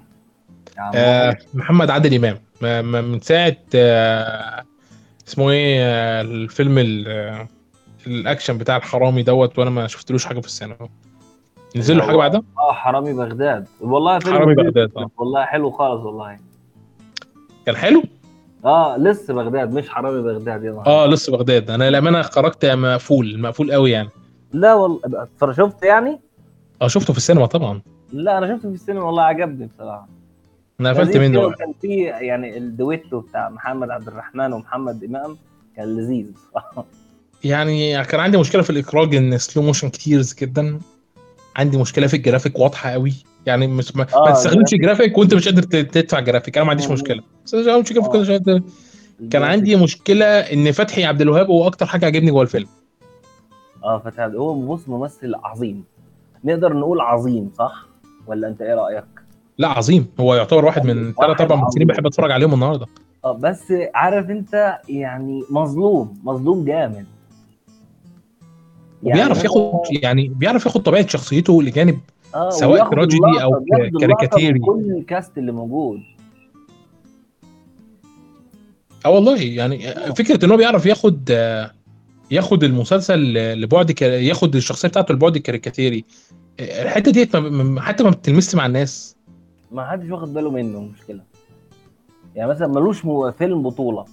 محمد عادل امام من ساعه اسمه ايه الفيلم الاكشن بتاع الحرامي دوت وانا ما شفتلوش حاجه في السينما. نزل له حاجه بعدها حرامي بغداد. والله فيلم حرامي بغداد والله حلو خالص. والله كان حلو. لسه بغداد مش حرامي بغداد يلا. لسه بغداد انا للامانه خرجت مقفول قوي يعني. لا والله شفت يعني شفته في السينما طبعا. لا انا شفته في السينما والله عجبني بصراحه. انا قفلت منه. كان في يعني الدويتو بتاع محمد عبد الرحمن ومحمد امام كان لذيذ. يعني كان عندي مشكله في الاخراج ان سلو موشن كتير جدا. عندي مشكله في الجرافيك واضحه قوي يعني. مش ما تستخدمش جرافيك وانت مش قادر تدفع جرافيك. انا ما عنديش مشكله بس كان عندي مشكله ان فتحي عبد الوهاب هو اكتر حاجه عجبني جوه الفيلم. فتحي هو ممثل عظيم. نقدر نقول عظيم صح ولا انت ايه رايك؟ لا عظيم. هو يعتبر واحد من 3-4 ممثلين بحب اتفرج عليهم النهارده. بس عارف انت يعني مظلوم جامد يعني. بيعرف ياخد طبيعه شخصيته لجانب سواء تراجيدي او كاريكاتيري. كل الكاست اللي موجود والله يعني فكره انه بيعرف ياخد المسلسل لبعد ياخد الشخصيه بتاعته لبعد كاريكاتيري. الحته دي حتى ما بتلمس مع الناس. ما حدش واخد باله منه. مشكله يعني مثلا ملوش فيلم بطوله.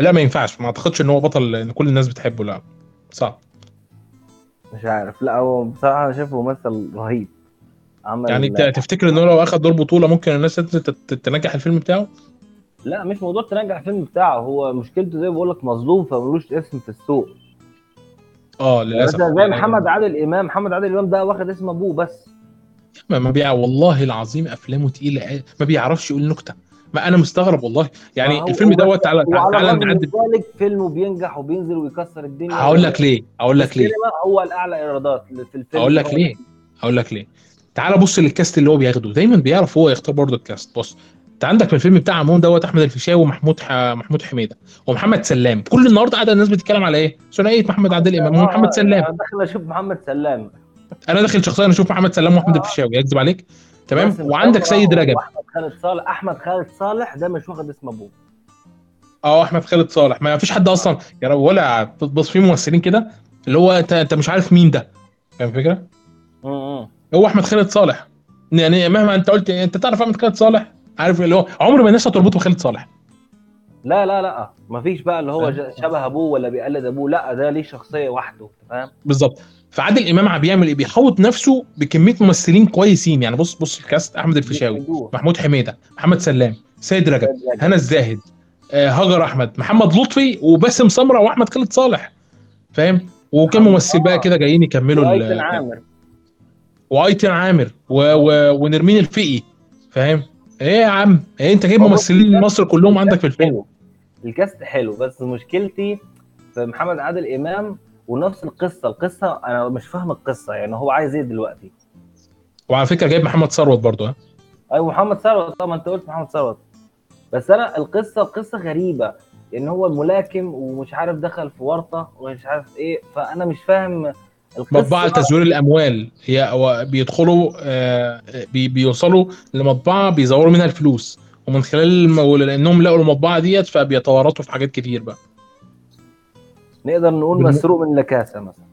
لا ما ينفعش. ما اعتقدش ان هو بطل ان كل الناس بتحبه. لا صعب مش عارف. لا هو بصراحه انا شايفه ممثل رهيب يعني. تفتكر انه لو اخد دور بطوله ممكن الناس تنجح الفيلم بتاعه؟ لا مش موضوع تنجح الفيلم بتاعه. هو مشكلته زي ما بقول لك مظلوم فملوش اسم في السوق. للاسف يعني. زي محمد عادل امام. محمد عادل امام ده واخد اسم ابوه بس. ما بيع والله العظيم افلامه تقيله. ما بيعرفش يقول نكته. ما انا مستغرب والله يعني. الفيلم دوت على نعدل ذلك فيلمه بينجح وبينزل ويكسر الدنيا. هقول لك ليه هو الاعلى ايرادات في الفيلم. هقول لك ليه تعال بص للكاست اللي هو بياخده. دايما بيعرف هو يختار برضه الكاست. بص انت عندك في الفيلم بتاع عمون دوت احمد الفيشاوي ومحمود حميدة ومحمد سلام. كل النهارده قاعده الناس بتتكلم على ايه؟ ثنائيه محمد عادل امام ومحمد سلام. انا داخل اشوف محمد سلام. انا داخل شخصيا اشوف محمد سلام واحمد الفيشاوي. اكذب عليك؟ تمام. وعندك سيد رجب. احمد خالد صالح ده مش واخد اسم ابوه. احمد خالد صالح ما فيش حد اصلا يا رب ولا بتبص فيه ممثلين كده اللي هو انت مش عارف مين ده. فاهم فكره؟ هو احمد خالد صالح يعني مهما انت قلت انت تعرف احمد خالد صالح. عارف اللي هو عمر ما الناس هتربطه بخالد صالح. لا مفيش بقى اللي هو شبه ابوه ولا بيقلد ابوه. لا ده ليه شخصيه وحده. فاهم بالظبط. فعادل امام عم بيعمل ايه؟ بيحوط نفسه بكميه ممثلين كويسين يعني. بص الكاست احمد الفيشاوي محمود حميده محمد سلام سيد رجب هنا الزاهد هاجر احمد محمد لطفي وباسم سمره واحمد خالد صالح. فاهم؟ وكم ممثل بقى كده جايين يكملوا وايتن عامر ونرمين الفقي. فاهم ايه يا عم؟ ايه انت جايب ممثلين مصر كلهم عندك في الفيلم. الكاست حلو بس مشكلتي في محمد عادل امام. ونفس القصه انا مش فاهم القصه يعني. هو عايز ايه دلوقتي؟ وعلى فكره جايب محمد صاروت برضو. ايوه محمد صاروت. طبعا انت قلت محمد صاروت. بس انا القصه غريبه ان هو ملاكم ومش عارف دخل في ورطه ومش عارف ايه. فانا مش فاهم القصه. مطبعه تزوير الاموال هي بيدخلوا بيوصلوا لمطبعه بيزوروا منها الفلوس ومن خلال انهم لقوا المطبعه ديت فبيتورطوا في حاجات كتير بقى. نقدر نقول مسروق من لكاسة مثلا.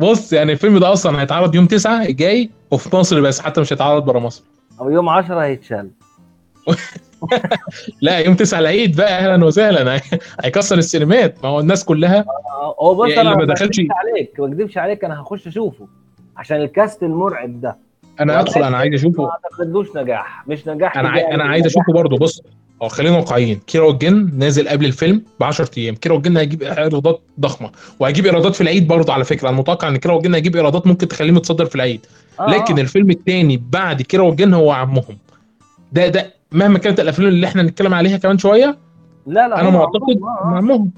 بص يعني الفيلم ده اصلا هيتعرض يوم 9 الجاي وفي مصر بس. حتى مش هيتعرض برا مصر. او يوم 10 هيتشال. لا يوم 9 العيد بقى. اهلا وسهلا. هيكسر السينمات. ما هو الناس كلها هو بص يعني انا ما دخلتش عليك ما اكذبش عليك. انا هخش اشوفه عشان الكاست المرعب ده. انا هدخل. انا عايز اشوفه. ما اعتقدوش نجاح. مش نجاح. انا عايز اشوفه برضه. بص خلينا واقعيين. كيرة والجن نازل قبل الفيلم ب10 ايام. كيرة والجن هيجيب ايرادات ضخمه وهيجيب ايرادات في العيد برضه. على فكره انا متوقع ان كيرة والجن هيجيب ايرادات ممكن تخليه متصدر في العيد. لكن الفيلم الثاني بعد كيرة والجن هو عمهم ده مهما كانت الافلام اللي احنا هنتكلم عليها كمان شويه. لا انا معتقد عمهم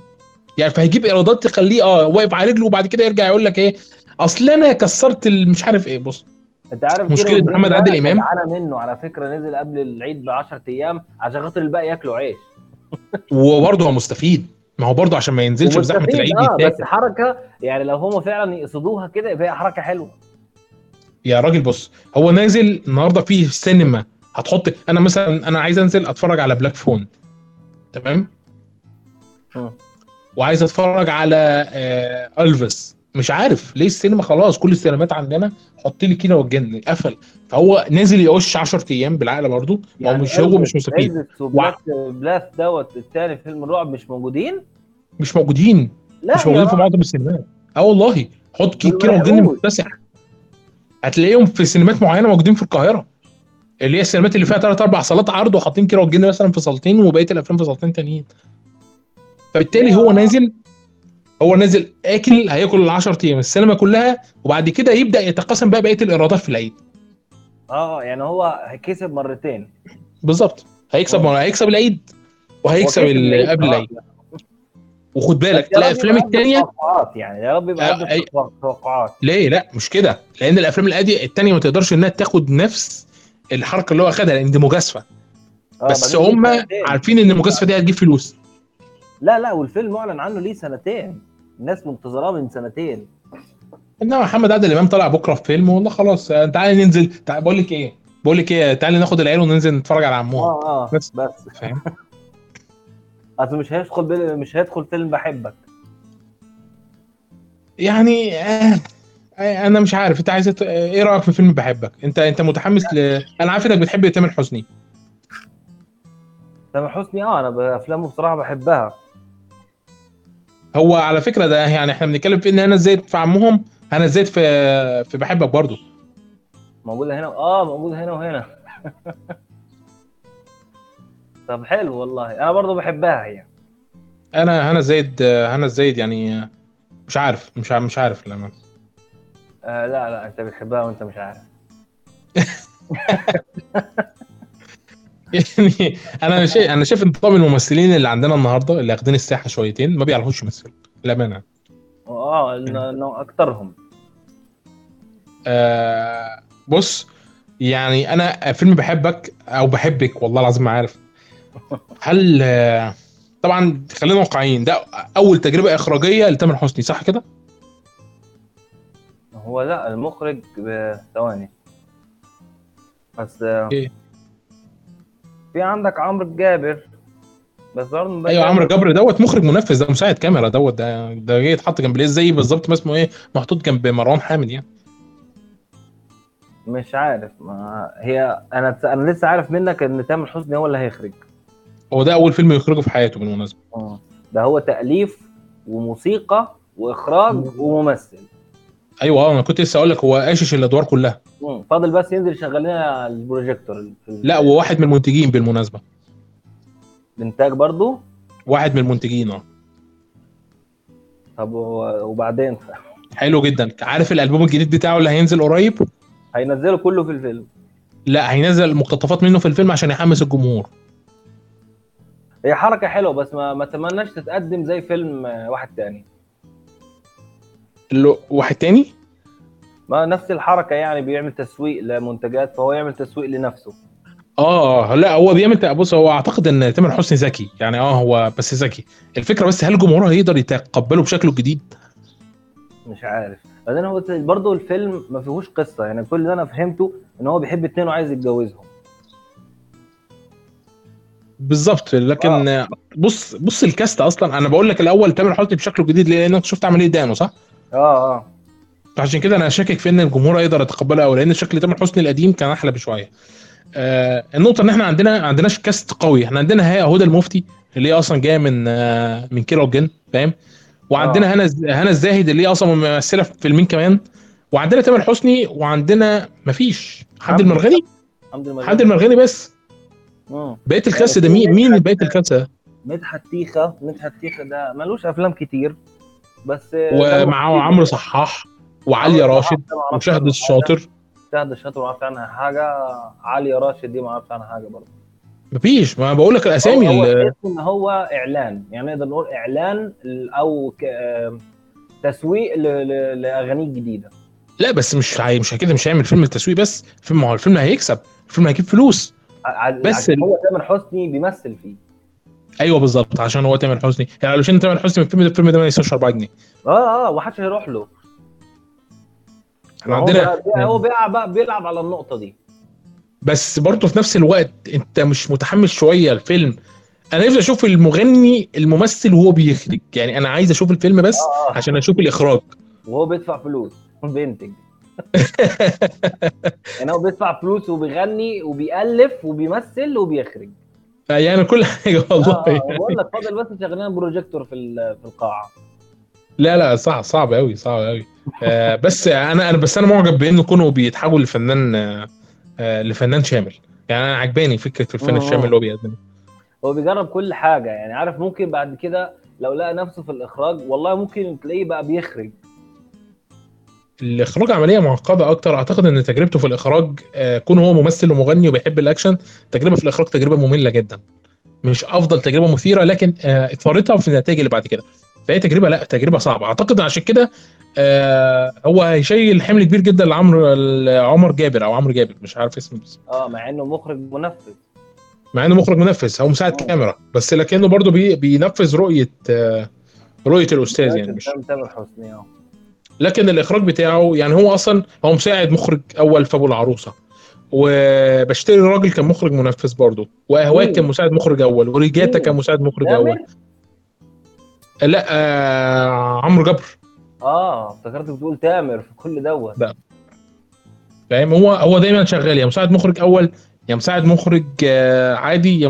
يعني. فهيجيب ايرادات تخليه واقف على رجله وبعد كده يرجع يقول لك ايه اصل انا كسرت مش عارف ايه. بص انت عارف مشكله محمد عادل امام منه على فكره. نزل قبل العيد ب10 ايام عشان خاطر الباقي ياكلوا عيش. وبرضه هو مستفيد. ما هو برضه عشان ما ينزلش بزحمه العيد. بس حركه يعني لو هم فعلا يقصدوها كده يبقى حركه حلوه يا راجل. بص هو نازل النهارده في السينما. هتحط انا مثلا انا عايز انزل اتفرج على بلاك فون. تمام وعايز اتفرج على الفيس، مش عارف ليه السينما خلاص كل السينمات عندنا حط لي كيرة والجن قفل، فهو نازل يقش 10 ايام بالعقل برضه يعني. هو مش مستفيد. بلاث دوت الثاني فيلم الرعب مش موجودين لا مش موجودين في معظم السينمات. والله حط كيرة والجن متسع، هتلاقيهم في سينمات معينه موجودين في القاهره اللي هي السينمات اللي فيها 3-4 صالات عرض، وحاطين كيرة والجن مثلا في صالتين وبقيه الافلام في صالتين تانيين. فبالتالي هو نازل هياكل ال10 ايام السينما كلها، وبعد كده يبدا يتقاسم بقى بقيه الايرادات في العيد. يعني هو هيكسب مرتين بالظبط، هيكسب العيد وهيكسب قبل العيد. وخد بالك تلاقي الافلام الثانيه يعني يا رب يبقى عنده توقعات. ليه؟ لا مش كده، لان الافلام الثانيه ما تقدرش انها تاخد نفس الحركه اللي هو اخدها، لان دي مجازفه. بس هم عارفين ان المجازفه دي هتجيب فلوس. لا والفيلم معلن عنه ليه سنتين، الناس منتظراه من سنتين. انما محمد عادل امام طلع بكره في فيلم، والله خلاص تعالى ننزل، تعالى بقول لك ايه تعالى ناخد العيال وننزل نتفرج على عموها. بس فاهم. اصل مش هيدخل فيلم بحبك يعني. انا مش عارف انت عايز ايه رايك في فيلم بحبك؟ انت متحمس انا عارف انك بتحب تامر حسني. انا افلامه بصراحه بحبها. هو على فكره ده يعني احنا بنتكلم في ان انا ازاي في عمهم، انا ازاي في بحبك برضو موجوده هنا موجوده هنا وهنا. طب حلو والله، انا برضو بحبها هي. انا هنا زيد يعني مش عارف لما لا انت بتحبها وانت مش عارف. يعني انا شايف انضباط الممثلين اللي عندنا النهارده اللي اخدين الساحه شويتين ما بيعرفوش يمثلوا للامانه. اكترهم. بص يعني انا فيلم بحبك او بحبك والله العظيم ما عارف. هل طبعا خلينا واقعيين، ده اول تجربه اخراجيه لتامر حسني صح كده؟ هو لا المخرج ثواني بس. في عندك عمرو جابر بس برضه. ايوه عمرو جابر دوت مخرج منفذ، ده مساعد كاميرا دوت، ده جاي يتحط جنب ليه زي بالظبط ما اسمه ايه محطوط جنب مروان حامد يعني. مش عارف ما هي انا لسه عارف منك ان تامر حسني هو اللي هيخرج. هو ده اول فيلم يخرجه في حياته بالمناسبه. ده هو تأليف وموسيقى واخراج وممثل. ايوه انا كنت لسه اقول لك هو قاشش الادوار كلها. فاضل بس ينزل يشغل لنا البروجيكتور لا وواحد من المنتجين بالمناسبه. الانتاج برضو واحد من المنتجين. طب وبعدين حلو جدا. عارف الالبوم الجديد بتاعه اللي هينزل قريب هينزله كله في الفيلم؟ لا هينزل مقتطفات منه في الفيلم عشان يحمس الجمهور. هي حركه حلوه بس ما اتمناش تتقدم زي فيلم واحد تاني ما نفس الحركه يعني. بيعمل تسويق لمنتجات فهو يعمل تسويق لنفسه. لا هو بيعمل. بص هو اعتقد ان تامر حسني ذكي يعني. هو بس ذكي الفكره، بس هل الجمهور هيقدر يتقبله بشكله الجديد؟ مش عارف. بعدين هو برضه الفيلم ما فيهوش قصه يعني. كل اللي انا فهمته ان هو بيحب اتنين وعايز يتجوزهم بالظبط. لكن بص الكاست اصلا انا بقول لك الاول تامر حسني بشكله الجديد، لان انت شفت عمليه دانو صح؟ عشان كده انا شاكك في ان الجمهور هيقدر يتقبلها او لان شكل تامر حسني القديم كان احلى بشويه. النقطه ان احنا عندناش كاست قوي. احنا عندنا هدى المفتي اللي هي اصلا جايه من كيرة والجن فاهم، وعندنا هنا الزاهد اللي هي اصلا ممثله في فيلمين كمان، وعندنا تامر حسني، وعندنا مفيش حمد المرغني بس. بقيه الكاست ده مين بقيه الكاست ده؟ مدحت تيخه ده ملوش افلام كتير بس، ومعه عمرو صحاح وعلي راشد وشهد الشاطر. ما عرفت عنها حاجه. علي راشد دي ما عرفت عنها حاجه برضه. مفيش. ما بقول لك الاسامي. هو اعلان يعني، نقدر نقول اعلان او تسويق لاغاني جديده. لا بس مش كده، مش هيعمل فيلم التسويق بس. فيلم هو الفيلم هيكسب، الفيلم هيجيب فلوس بس هو تامر حسني بيمثل فيه. ايوه بالظبط عشان هو تامر حسني يعني. لو شفت تامر حسني من الفيلم ده ما يسواش 4 جنيه وحدش هيروح له. احنا عندنا هو بيلعب على النقطه دي. بس برضه في نفس الوقت انت مش متحمس شويه الفيلم انا نفسي اشوف المغني الممثل وهو بيخرج, يعني انا عايز اشوف الفيلم بس عشان اشوف الاخراج وهو بيدفع فلوس وبينتج. يعني هو بيدفع فلوس وبيغني وبيألف وبيمثل وبيخرج, يعني كل حاجه والله. بقول لك فاضل بس شغلنا بروجيكتور في القاعه. لا لا صح, صعب قوي صعب قوي. بس انا معجب بانه كونه بيتحول لفنان لفنان شامل, يعني انا عجباني فكره الفن الشامل اللي هو بيقدمه. هو بيجرب كل حاجه, يعني عارف ممكن بعد كده لو لقى نفسه في الاخراج والله ممكن تلاقيه بقى بيخرج. الاخراج عمليه معقده اكتر, اعتقد ان تجربته في الاخراج كونه هو ممثل ومغني وبيحب الاكشن, تجربه في الاخراج تجربه ممله جدا, مش افضل تجربه مثيره, لكن اثارتها في النتائج اللي بعد كده. فهي تجربه, لا تجربه صعبه, اعتقد عشان كده هو هيشيل حمل كبير جدا لعمر جابر او عمرو جابر, مش عارف اسمه, بس مع انه مخرج منفذ, هو مساعد كاميرا بس, لكنه برضو بينفذ رؤيه الاستاذ, يعني مش تامر حسني. لكن الاخراج بتاعه, يعني هو اصلا هو مساعد مخرج اول في ابو العروسه, وبشتري الراجل كان مخرج منفذ برضو, واهواك كان مساعد مخرج اول, ورجاتا كان مساعد مخرج اول. لا عمرو جابر. افتكرت بتقول تامر في كل دوت. لا فاهم, هو دايما شغال يا مساعد مخرج اول يا مساعد مخرج عادي يا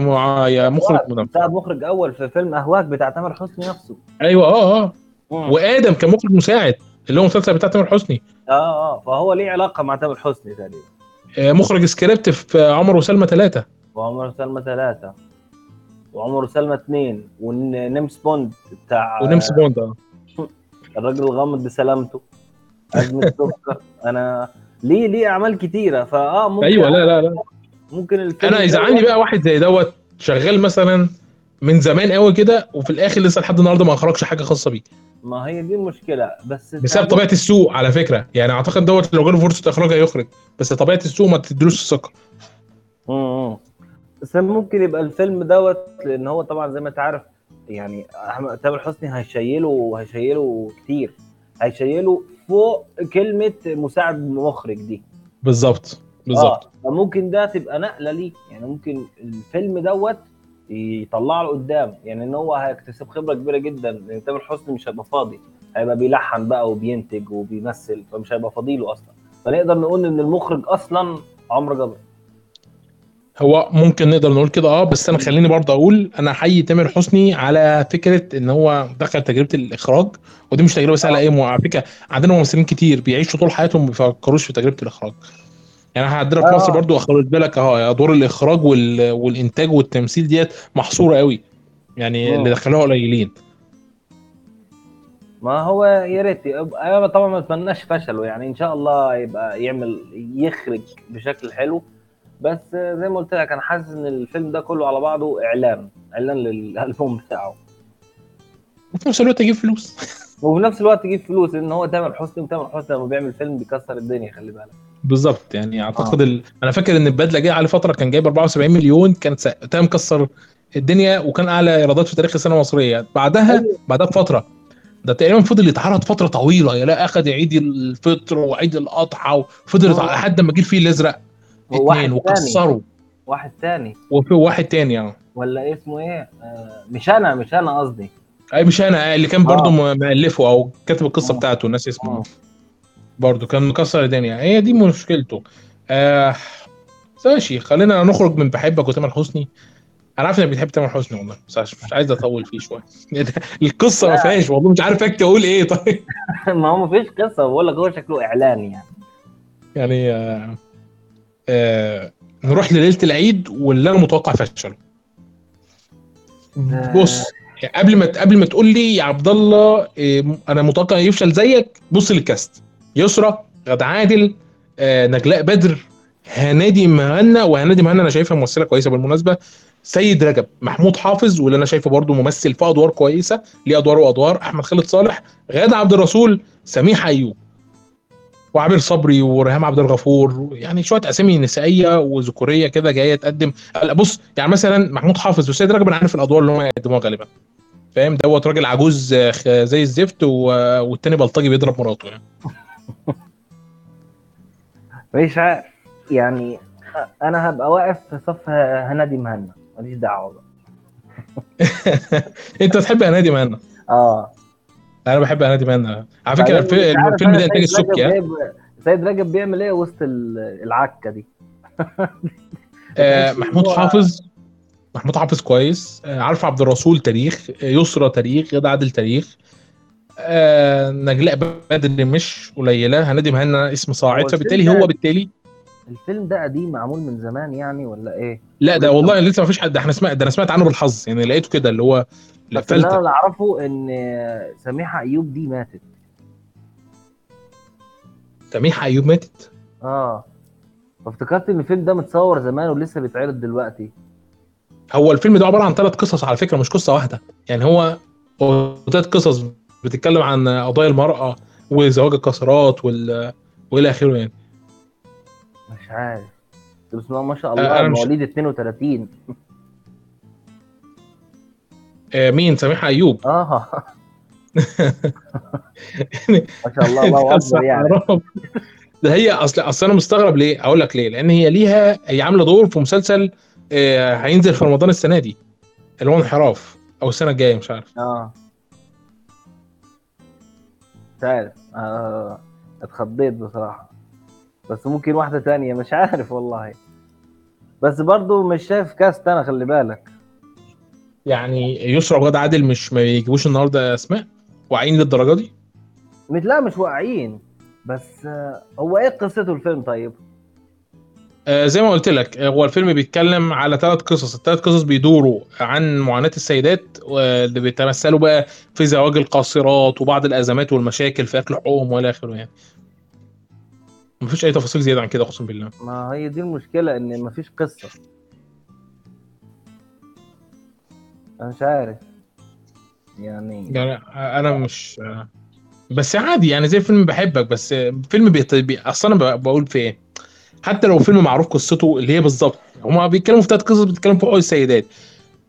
مخرج منفذ. مساعد مخرج اول في فيلم اهواك بتاع تامر حسني نفسه. ايوه وادم كان مخرج مساعد اللي هو مسلسل بتاع تامر حسني. فهو ليه علاقه مع تامر حسني تقريبا. مخرج سكريبت في عمرو وسلمى 3 وعمرو وسلمى 2 ونمس بوند بتاع ونمس بوند الراجل الغامض بسلامته, أزمة السكر. انا ليه اعمال كتيره ممكن. ايوه لا ممكن انا يزعلني بقى واحد زي دوت شغال مثلا من زمان قوي كده, وفي الاخر لسه لحد النهارده ما اخرجش حاجه خاصه بيه. ما هي دي المشكله, بس بسبب طبيعه السوق على فكره, يعني اعتقد دوت لو جاله فرصه اخراج هيخرج, بس طبيعه السوق ما بتديلوش الثقه. بس ممكن يبقى الفيلم دوت, لان هو طبعا زي ما انت عارف يعني تامر حسني هيشيله كتير, هيشيله فوق كلمه مساعد مخرج دي بالظبط. ممكن ده تبقى نقله ليه, يعني ممكن الفيلم دوت يطلع له قدام, يعني ان هو هيكتسب خبره كبيره جدا, لان تامر حسني مش هيبقى فاضي, هيبقى بيلحن بقى وبينتج وبيمثل, فمش هيبقى فاضي له اصلا. فنقدر نقول ان المخرج اصلا عمرو جابر. هو ممكن نقدر نقول كده, بس انا خليني برضه اقول انا حي تامر حسني على فكره ان هو دخل تجربه الاخراج, ودي مش تجربه سهله اي موافقه. عندنا ممثلين كتير بيعيشوا طول حياتهم ما بيفكروش في تجربه الاخراج, يعني عندنا في مصر برضو اخرج بالك ادوار الاخراج والانتاج والتمثيل ديت محصوره قوي, يعني اللي دخلوها قليلين. ما هو يا ريت طبعا ما اتمناش فشله, يعني ان شاء الله يبقى يخرج بشكل حلو, بس زي ما قلت لك انا حاسس ان الفيلم ده كله على بعضه اعلان للالبوم بتاعه, وفي نفس الوقت يجيب فلوس. ان هو تامر حسني لما بيعمل فيلم بيكسر الدنيا, خلي بالك. بالظبط, يعني اعتقد انا فاكر ان البدله جايه على فتره كان جايب 74 مليون, كان تام كسر الدنيا وكان اعلى ايرادات في تاريخ السينما المصريه. بعدها بفتره ده تقريبا فضل يتعرض فتره طويله, لا اخذ عيد الفطر وعيد الاضحى, وفضل لحد ما جه الفيل الازرق 2 وكسروا واحد تاني وفي واحد تاني ولا اسمه ايه, مش انا قصدي اللي كان برضو مؤلفه او كاتب القصه بتاعته, الناس اسمه برضو كان مكسر الدنيا. هي دي مشكلته. ماشي, خلينا نخرج من بحبك وتامر حسني. انا عارف انك بتحب تامر حسني والله, بس مش عايز اطول فيه شويه. القصه ما فيهاش والله, مش عارف اقول ايه. طيب ما هو ما فيش قصه, بقول لك هو شكله اعلان يعني نروح لليله العيد واللي انا متوقع فشله. بص قبل ما تقول لي يا عبد الله انا متوقع يفشل زيك, بص للكاست: يسرى, غد عادل, نجلاء بدر, هنادي مهنا انا شايفها ممثله كويسه بالمناسبه, سيد رجب, محمود حافظ واللي انا شايفه برضو ممثل في ادوار كويسه, ليه ادوار وادوار, احمد خالد صالح, غاده عبد الرسول, سميح ايوب, وعبير صبري, وريهام عبد الغفور. يعني شويه اسامي نسائيه وذكوريه كده جايه تقدم. بص يعني مثلا محمود حافظ وسيد رجب انا عارف الادوار اللي هم هيقدموها غالبا, فاهم؟ دوت راجل عجوز زي الزفت, والتاني بلطجي بيضرب مراته, يعني مش عارف. يعني انا هبقى واقف في صف هنادي مهنا, ماليش دعوه بقى. انت تحب هنادي مهنا؟ اه انا بحب هنادي مهنا على فكره. الفيلم ده انتاج السبكي يعني. سيد رجب بيعمل ايه وسط العكه دي؟ محمود حافظ، محمود حافظ كويس. عارف عبد الرسول تاريخ، يسرى تاريخ، غدا عادل تاريخ. نجلاء بدر مش قليله. هنادي مهنا اسم صاعد، فبالتالي هو بالتالي الفيلم ده قديم معمول من زمان يعني ولا ايه؟ لا ده والله لسه ما فيش حد، احنا سمعنا ده، انا سمعت عنه بالحظ يعني، لقيته كده اللي هو الفلتة. انا اللي اعرفه ان سميحه ايوب دي ماتت. سميحه ايوب ماتت؟ اه افتكرت ان الفيلم ده متصور زمان ولسه بيتعرض دلوقتي. هو الفيلم ده عباره عن 3 قصص على فكره، مش قصه واحده يعني. هو 3 قصص بتتكلم عن قضايا المراه وزواج القاصرات والى اخره يعني. مش عارف بسم الله ما شاء الله. انا مواليد 32. مين؟ سميحه ايوب. اه ما شاء الله الله اكبر يعني. ده هي اصل انا مستغرب ليه، اقول لك ليه. لان هي ليها، هي عامله دور في مسلسل هينزل في رمضان السنه دي اللي هو انحراف، او السنه الجايه مش عارف. مش عارف. اتخضيت بصراحه، بس ممكن واحده تانية مش عارف والله. بس برضو مش شايف كاست انا، خلي بالك يعني. يسرى وغادة عادل مش ما يجيبوش النهارده اسماء واعيين للدرجه دي؟ لا مش واعيين، بس هو ايه قصته الفيلم؟ طيب زي ما قلت لك، هو الفيلم بيتكلم على 3 قصص. ال3 قصص بيدوروا عن معاناة السيدات اللي بيتمثلوا بقى في زواج القاصرات وبعض الأزمات والمشاكل في أكل حقوقهم ولا آخره يعني. مفيش أي تفاصيل زيادة عن كده أقسم بالله. ما هي دي المشكلة، إن مفيش قصة. أنا مش عارف يعني أنا مش، بس عادي يعني زي فيلم بحبك، بس فيلم أصلا أنا بقول في إيه، حتى لو فيلم معروف قصته اللي هي بالظبط، هما بيتكلموا في 3 قصص بيتكلموا في حقوق السيدات.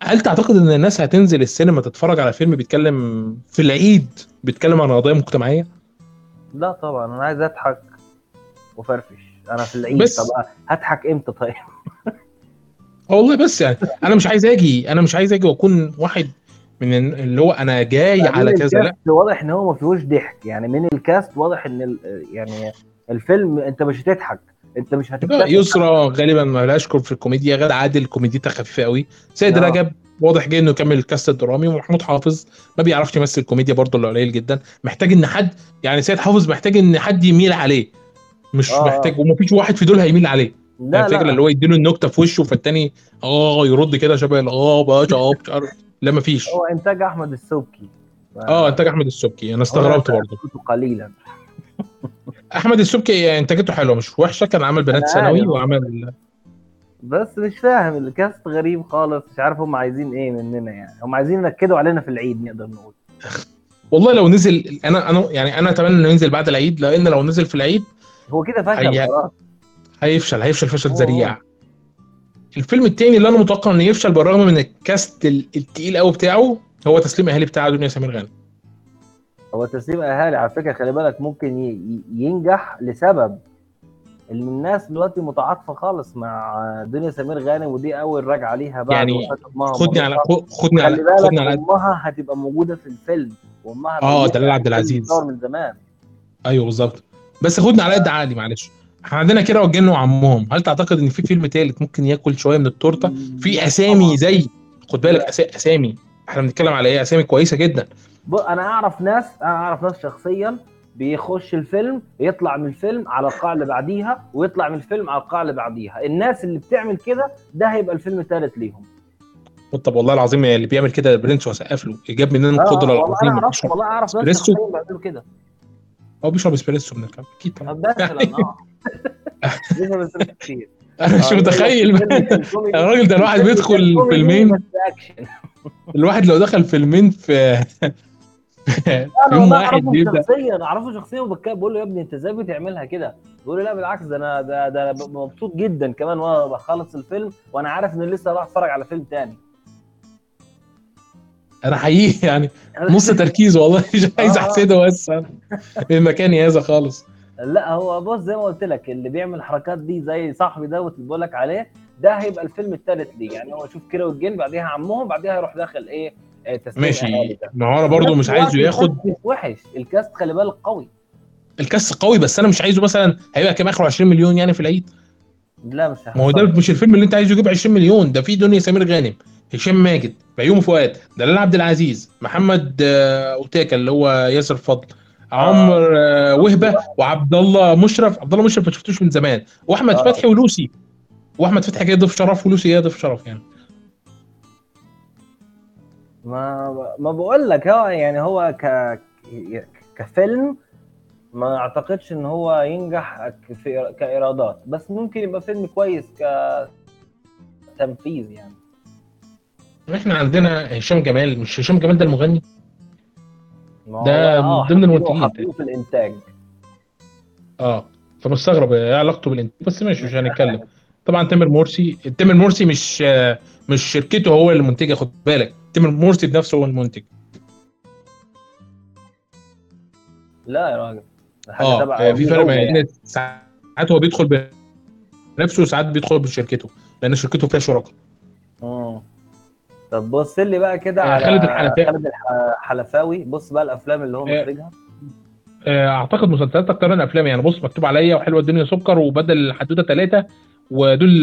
هل تعتقد ان الناس هتنزل السينما تتفرج على فيلم بيتكلم في العيد بيتكلم عن قضايا مجتمعيه؟ لا طبعا، انا عايز اضحك وفرفش انا في العيد. طب هضحك امتى طيب؟ والله بس يعني انا مش عايز اجي، واكون واحد من اللي هو انا جاي على كذا. لا واضح ان هو ما فيهوش ضحك يعني، من الكاست واضح ان يعني الفيلم انت مش هتضحك، انت مش هتبقى. يسرى غالبا ما لهاش كور في الكوميديا، غدا عادل كوميديته خفيفه قوي. سيد رجب واضح جاي انه يكمل الكاست الدرامي، ومحمود حافظ ما بيعرفش يمثل كوميديا برضه اللي قليل جدا. محتاج ان حد يعني، سيد حافظ محتاج ان حد يميل عليه، مش محتاج، ومفيش واحد في دول هيميل عليه. الفكره اللي هو يديله النكته في وشه فالتاني يرد كده شبه لا مفيش. هو انتاج احمد السبكي. انتاج احمد السبكي. انا استغربت برضه قليلا. احمد السبكي انتاجته حلوه مش وحشه، كان عمل بنات ثانوي وعمل، بس مش فاهم الكاست غريب خالص. مش عارف هم عايزين ايه مننا يعني، هم عايزين ينكدوا علينا في العيد نقدر نقول. والله لو نزل، انا يعني انا اتمنى انه ينزل بعد العيد، لان لو نزل في العيد هو كده فشل خلاص. هيفشل فشل ذريع. الفيلم الثاني اللي انا متوقع انه يفشل بالرغم من الكاست التقيل قوي بتاعه هو تسليم اهلي بتاع دنيا سمير غانم. هو تسليم اهالي على فكره خلي بالك ممكن ينجح لسبب ان الناس دلوقتي متعاطفه خالص مع دنيا سمير غانم، ودي اول راجعه ليها بعد يعني. خدني على امها هتبقى موجوده في الفيلم، وامها دلال عبد العزيز من زمان. ايوه بالظبط، بس خدني على قد عالي معلش. احنا عندنا كيرة والجن وعمهم. هل تعتقد ان في فيلم ثالث ممكن ياكل شويه من التورته في اسامي زي خد بالك اسامي احنا بنتكلم على ايه؟ اسامي كويسه جدا. انا اعرف ناس شخصيا بيخش الفيلم يطلع من الفيلم على القاعه اللي بعديها، ويطلع من الفيلم على القاعه اللي بعديها. الناس اللي بتعمل كده ده هيبقى الفيلم الثالث ليهم. طب والله العظيم اللي بيعمل كده البرنس وسقف له، جاب مننا القدره العظيمه. والله اعرف ناس شخصيا بيعملوا كده. هو بيشرب اسبريسو من الكاب اكيد طبعا. انا مش متخيل الراجل ده. الواحد بيدخل فيلمين، الواحد لو دخل فيلمين في يوم واحد بيبقى. انا اعرفه شخصيا وبقول له يا ابني انت ازاي بتعملها كده؟ بيقول لي لا بالعكس، ده انا مبسوط جدا كمان وانا بخلص الفيلم، وانا عارف ان لسه راح اتفرج على فيلم تاني. انا حقيقي يعني نص تركيز والله مش عايز احسده بس المكان يازه خالص. لا هو بص زي ما قلت لك، اللي بيعمل الحركات دي زي صاحبي دوت اللي بقول لك عليه ده هيبقى الفيلم الثالث ليه، يعني هو يشوف كيرة والجن بعديها عمهم بعديها يروح داخل ايه تسليم. ماشي، ما هو برضه مش عايزه ياخد وحش الكاست، خلي بالك قوي الكاست قوي، بس انا مش عايزه مثلا هيبقى كام اخره 20 مليون يعني في العيد، لا مش هحصل. ما هو ده مش الفيلم اللي انت عايزه يجيب 20 مليون، ده في دنيا سمير غانم، هشام ماجد، بيومي فؤاد، دلال عبد العزيز، محمد اوتاكا اللي هو ياسر فضل، عمر وهبه، وعبد الله مشرف. عبد الله مشرف ما شفتوش من زمان، واحمد فتحي ولوسي، واحمد فتحي كده ضيف شرف ولوسي كده ضيف شرف. يعني ما بقول لك هو يعني هو كفيلم ما اعتقدش ان هو ينجح كايرادات، بس ممكن يبقى فيلم كويس كتنفيذ. يعني احنا عندنا هشام جمال، مش هشام جمال ده المغني ده من ضمن المنتجين في الانتاج فمستغرب ايه علاقته بالانتاج، بس ماشي مش هنتكلم. طبعا تامر مرسي مش شركته هو المنتج، خد بالك تامر مرسي بنفسه هو المنتج. لا يا راجل حاجه تبع في فرق بين ساعات هو بيدخل بنفسه وساعات بيدخل بشركته لان شركته فيها شركاء. طب بص لي بقى كده على خالد الحلفاوي. بص بقى الافلام اللي هو مخرجها، اعتقد مسلسلات اكتر من افلام. يعني بص مكتوب عليا وحلوه الدنيا سكر وبدل الحدوته 3، ودول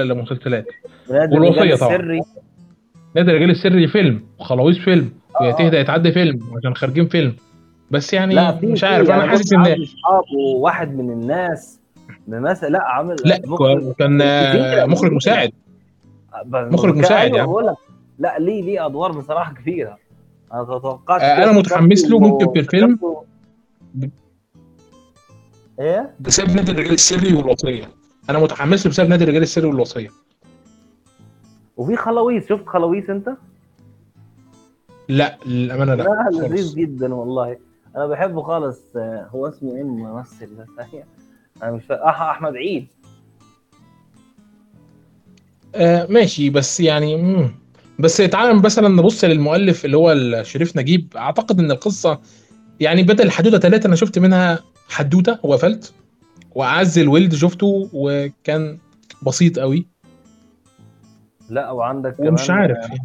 المسلسلات. والوصيه طبعا، نادي الرجال السري فيلم، وخلاويص فيلم، ويتهدى يتعدى فيلم، عشان خارجين فيلم. بس يعني مش عارف انا حاسس ان واحد من الناس مثلا كان مخرج مساعد يعني. لا ليه ادوار بصراحه كبيره انا توقعت انا متحمس له ممكن في الفيلم ايه بسبب نادي الرجال السري والوصيه. انا متحمس له بسبب نادي الرجال السري والوصيه. وفي خلاويص، شفت خلاويص انت؟ لا للامانه لا، لذيذ جدا والله انا بحبه خالص. هو اسمه ايه الممثل ده ثانيه انا مش احمد عيد ماشي. بس يعني بس تعال مثلا نبص للمؤلف اللي هو الشريف نجيب. اعتقد ان القصه يعني بدل الحدوته 3 انا شفت منها حدوته وقفلت، واعز الولد شفته وكان بسيط قوي. لا وعندك كمان مش عارف يعني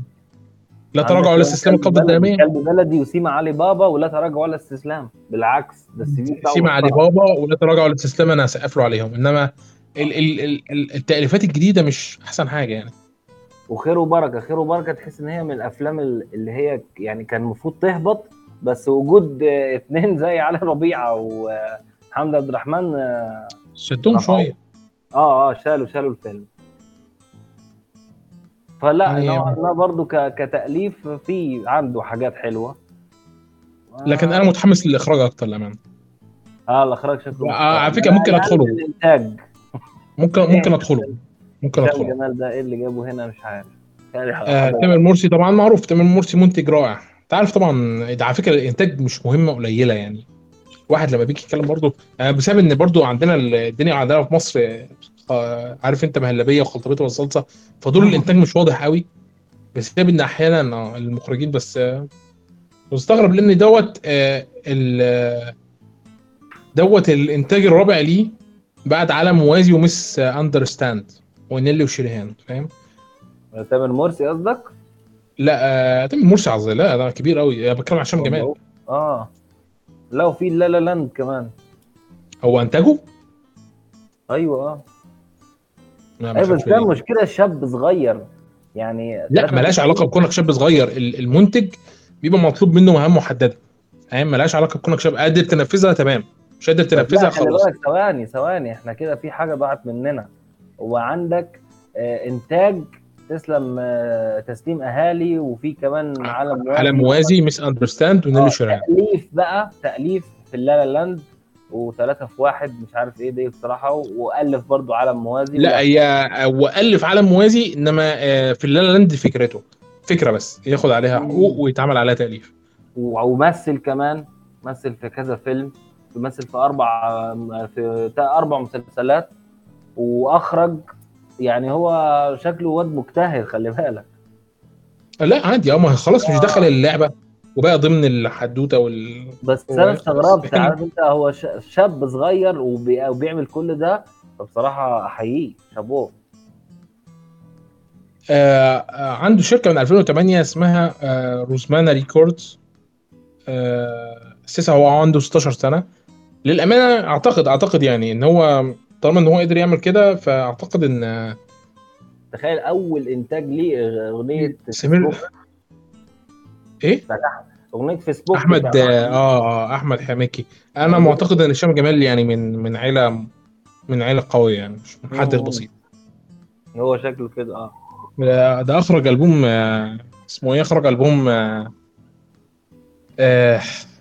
لا تراجع ولا استسلام القبضه الداميه، كلب بلدي، وسيما علي بابا، ولا تراجع ولا استسلام. بالعكس ده سيما علي بابا ولا تراجع ولا استسلام انا هسقف له عليهم، انما التأليفات الجديدة مش أحسن حاجة يعني. وخير وبركة تحس إن هي من الأفلام اللي هي يعني كان مفروض تهبط، بس وجود اثنين زي علي ربيعة وحمد عبد الرحمن شتهم شوية شالوا الفيلم. فلا أنا برضو كتأليف في عنده حاجات حلوة، لكن أنا متحمس للإخراج أكتر لمن الإخراج شكله على فكرة ممكن أدخله الإنتاج. ممكن ادخله الجمال ده ايه اللي جابه هنا مش عارف تامر مرسي طبعا معروف، تامر مرسي منتج رائع تعرف طبعا. على فكره الانتاج مش مهمه قليله يعني، واحد لما بيجي يتكلم برضه بسبب ان برضه عندنا الدنيا عندنا في مصر عارف انت مهلبيه وخلطبيطه والصلصه، فدور الانتاج مش واضح قوي بسبب ان احيانا المخرجين بس مستغرب لان دوت الانتاج الرابع ليه بعد عالم موازي ومس اندرستاند ونيلي وشريهان، فاهم؟ تامر مرسي قصدك؟ لا تامر مرسي عظيم، لا ده كبير قوي، بتكلم عن هشام جمال. لا وفي لا لا لاند كمان هو انتاجه؟ ايوه بس ده مشكله شاب صغير يعني. لا ملهاش علاقه بكونك شاب صغير، المنتج بيبقى مطلوب منه مهام محدده، فاهم؟ ملهاش علاقه بكونك شاب قادر تنفذها تمام، مش قادر تنفذها خلاص. ثواني احنا كده في حاجه ضاعت مننا. وعندك انتاج تسليم اهالي، وفي كمان عالم موازي، مس اندرستاند، ونيلي شريهان. تأليف في لا لا لاند، وثلاثه في واحد مش عارف ايه ده بصراحه. والف برضو عالم موازي، لا هي والف عالم موازي، انما في لا لا لاند فكره بس ياخد عليها حقوق ويتعمل عليها تأليف. وممثل كمان، مثل في كذا فيلم، بيمثل في 4 مسلسلات، واخرج. يعني هو شكله واد مجتهد، خلي بالك. لا عادي ما خلاص مش دخل اللعبه وبقى ضمن الحدوته بس انا استغربت، عارف انت هو شاب صغير وبيعمل كل ده، فبصراحه احييه شابوه. عنده شركة من 2008 اسمها روزمانا ريكوردز. أسسها هو عنده 16 سنة. للأمانة أعتقد يعني إن هو طالما إن هو قدر يعمل كده، فأعتقد إن تخيل أول إنتاج ليه أغنية سمير إيه؟ أغنية فيسبوك أحمد أحمد حميكي. أنا معتقد إن هشام جمال يعني من عيلة قوية، يعني مش حد بسيط. هو شكله كده ده أخرج ألبوم اسمه إيه؟ أخرج ألبوم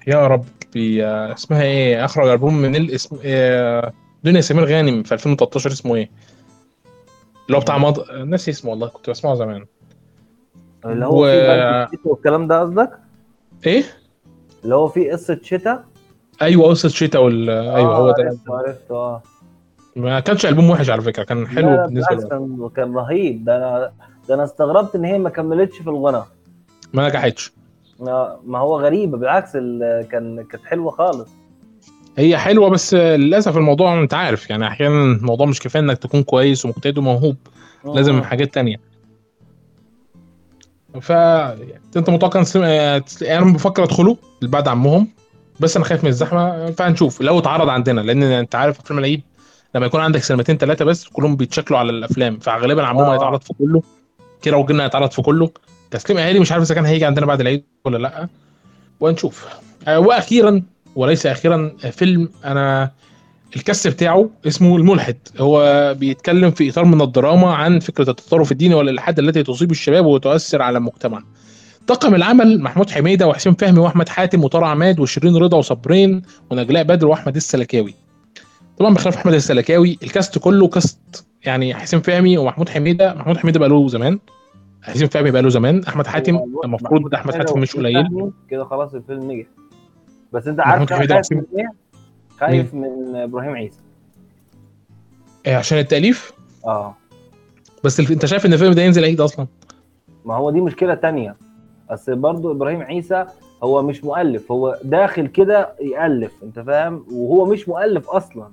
يا رب اسمها إيه؟ أخرج ألبوم من الاسم دنيا سمير غانم في 2013 اسمه إيه؟ اللي هو بتاع ناسي اسمه والله، كنت بسمعه زمان. اللي هو فيه والكلام ده قصدك؟ ايه؟ اللي هو فيه قصة شتا؟ ايوه قصة شتا ايوه هو ده. عرفت ما كانش ألبوم وحش على فكرة، كان حلو بالنسبة لي. كان رهيب ده. انا استغربت ان هي ما كملتش في الغنى، ما نجحتش. ما هو غريب، بالعكس كانت حلوة خالص. هي حلوة بس للأسف الموضوع انت عارف، يعني احيانا الموضوع مش كفاية انك تكون كويس ومجتهد وموهوب، لازم حاجات تانية. انت متوقع انا بفكر ادخله بعد عمهم، بس انا خايف من الزحمة، فهنشوف لو اتعرض عندنا. لان انت عارف فيلم العيد لما يكون عندك سنتين 3 بس كلهم بيتشكلوا على الافلام، فغالبا عمهم هيتعرض في كله. كيرة والجن هيتعرض في كله. تسليم اهالي مش عارف اذا كان هيجي عندنا بعد العيد ولا لا، وهنشوف. واخيرا وليس اخيرا، فيلم انا الكاست بتاعه اسمه الملحد. هو بيتكلم في اطار من الدراما عن فكره التطرف الديني والالحاد التي تصيب الشباب وتؤثر على المجتمع. طاقم العمل محمود حميدة وحسين فهمي واحمد حاتم وطارق عماد وشيرين رضا وصبرين ونجلاء بدر واحمد السلكاوي. طبعا بخلاف احمد السلكاوي، الكاست كله كاست يعني حسين فهمي ومحمود حميدة. محمود حميدة بقى له زمان، حسين فهمي بقى له زمان، احمد حاتم المفروض احمد حاتم مش قليل كده. خلاص الفيلم نجح. بس انت عارف خايف من ابراهيم عيسى عشان التأليف. بس انت شايف ان الفيلم ده ينزل عيد اصلا؟ ما هو دي مشكلة تانية. بس برضو ابراهيم عيسى هو مش مؤلف، هو داخل كده يألف، انت فاهم؟ وهو مش مؤلف اصلا.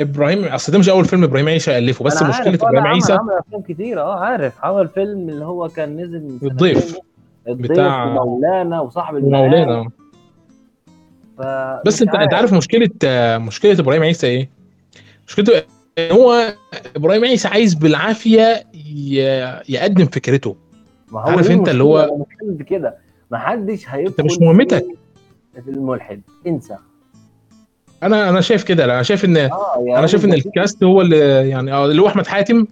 اصل ده مش اول فيلم ابراهيم عيسى يألفه. بس مشكلة ابراهيم عيسى عمل افلام كتير. عارف، عمل فيلم اللي هو كان نزل من الضيف بتاع مولانا وصاحب المولانا. بس انت عارف مشكله ابراهيم عيسى ايه؟ مشكلته هو ابراهيم عيسى عايز بالعافيه يقدم فكرته. ما هو عارف انت اللي هو كده، ما حدش هيدخل. انت مش مهمتك الملحد، انسى. انا شايف كده. انا شايف ان يعني انا شايف ان الكاست هو اللي يعني اللي هو احمد حاتم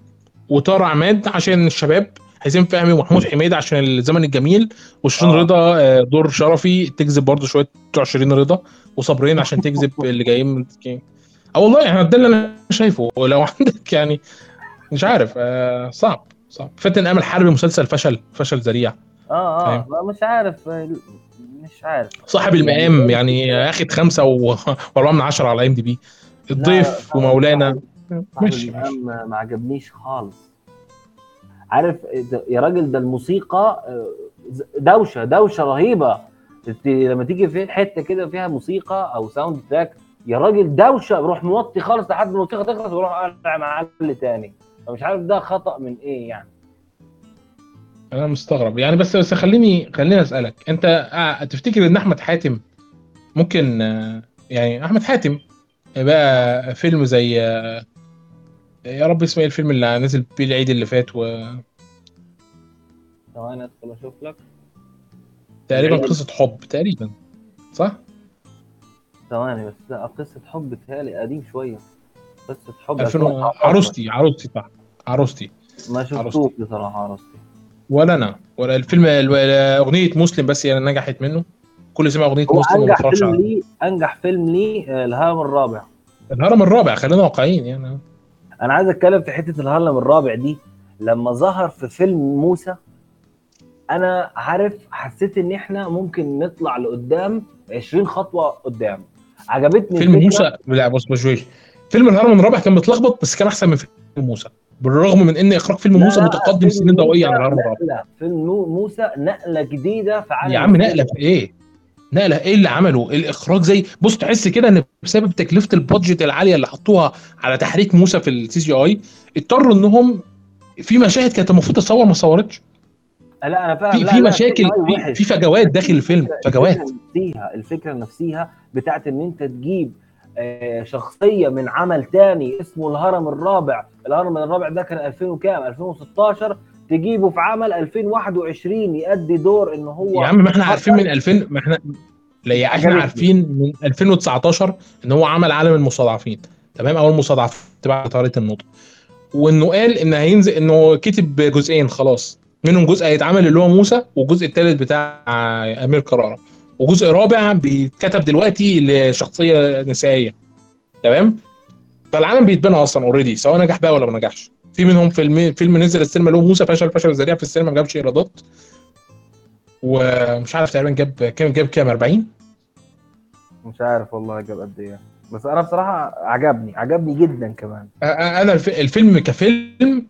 وطارق عماد عشان الشباب، حسين فهمي ومحمود حميدة عشان الزمن الجميل، وشيرين رضا دور شرفي تجذب برضو شوية بتوع شيرين رضا، وصبرين عشان تجذب اللي جايين من والله يعني ده اللي انا شايفه. لو عندك يعني مش عارف صعب. فاتن امل حربي مسلسل فشل ذريع. مش عارف صاحب المقام يعني اخد 5.4 على IMDb. الضيف ومولانا ماشي، ما عجبنيش خالص. عارف يا راجل، ده الموسيقى دوشه رهيبه. لما تيجي في حته كده فيها موسيقى او ساوند تراك يا راجل دوشه، بروح موطي خالص لحد الموسيقى تخلص واروح اقلع معلم تاني. فمش عارف ده خطا من ايه يعني. انا مستغرب يعني. بس خليني اسالك انت، تفتكر ان احمد حاتم ممكن يعني احمد حاتم بقى فيلم زي يا رب اسمه ايه الفيلم اللي نزل بيه العيد اللي فات انا ادخل اشوف لك تقريبا قصة حب تقريبا، صح؟ ثواني بس. لا قصة حب تهالي قديم شوية. قصة حب عروستي صح. عروستي ما شفتوش بصراحة. عروستي ولا انا ولا الفيلم. اغنية مسلم بس هي يعني نجحت منه. كل سمع اغنية مسلم ومتفرجش عليه. انجح فيلم لي الهرم الرابع. خلينا واقعيين يعني. انا عايز اتكلم في حته الهرم الرابع دي. لما ظهر في فيلم موسى انا حسيت ان احنا ممكن نطلع لقدام 20 خطوه قدام. عجبتني فيلم موسى. لا بص مش فيلم الهرم الرابع كان متلخبط، بس كان احسن من فيلم موسى بالرغم من ان اخراج فيلم موسى متقدم سنين ضوئيه عن الهرم الرابع. لا فيلم موسى نقله جديده في عالم يا عم. نقله في ايه؟ نقله ايه اللي عمله الاخراج؟ زي بص تحس كده ان بسبب تكلفه البادجت العاليه اللي حطوها على تحريك موسى في الCGI اضطروا انهم في مشاهد كانت المفروض تتصور ما صورتش. لا انا فاهم. في مشاكل، في فجوات داخل الفيلم، فجوات. الفكره نفسها بتاعت ان انت تجيب شخصيه من عمل تاني اسمه الهرم الرابع. الهرم الرابع ده كان 2000 وكام 2016، تجيبه في عمل 2021 يؤدي دور ان هو. يا عم ما احنا عارفين من 2000، ما احنا لا احنا عارفين من 2019 ان هو عمل عالم المستضعفين، تمام، او المستضعف تبع طارة النطق، وانه قال ان هينزل، انه كتب جزئين خلاص، منهم جزء هيتعمل اللي هو موسى، والجزء الثالث بتاع أمير كرارة، وجزء رابع بيتكتب دلوقتي لشخصيه نسائيه، تمام. فالعالم بيتبنى اصلا اوريدي سواء نجح بقى ولا ما نجحش. في منهم فيلم نزل السينما اللي هو موسى فشل ذريع في السينما، ما جابش ايرادات، ومش عارف تقريبا جاب كام 40، مش عارف والله جاب قد ايه. بس انا بصراحه عجبني جدا كمان. انا الفيلم كفيلم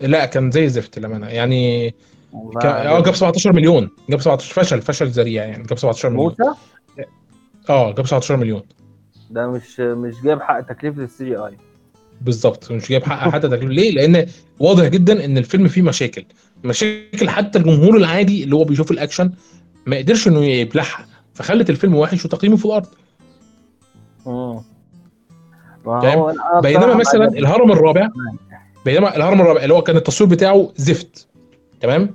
لا كان زي الزفت لما يعني جاب 17 مليون، جاب 17، فشل ذريع يعني، جاب 17 مليون موسى. جاب 17 مليون، ده مش جاب حق تكلفه السي جي اي بالظبط، مش جايب حق حتى ده ليه، لان واضح جدا ان الفيلم فيه مشاكل حتى الجمهور العادي اللي هو بيشوف الاكشن ما قدرش انه يبلعها، فخلت الفيلم وحش وتقييمه في الارض. بينما مثلا الهرم الرابع اللي هو كان التصوير بتاعه زفت، تمام،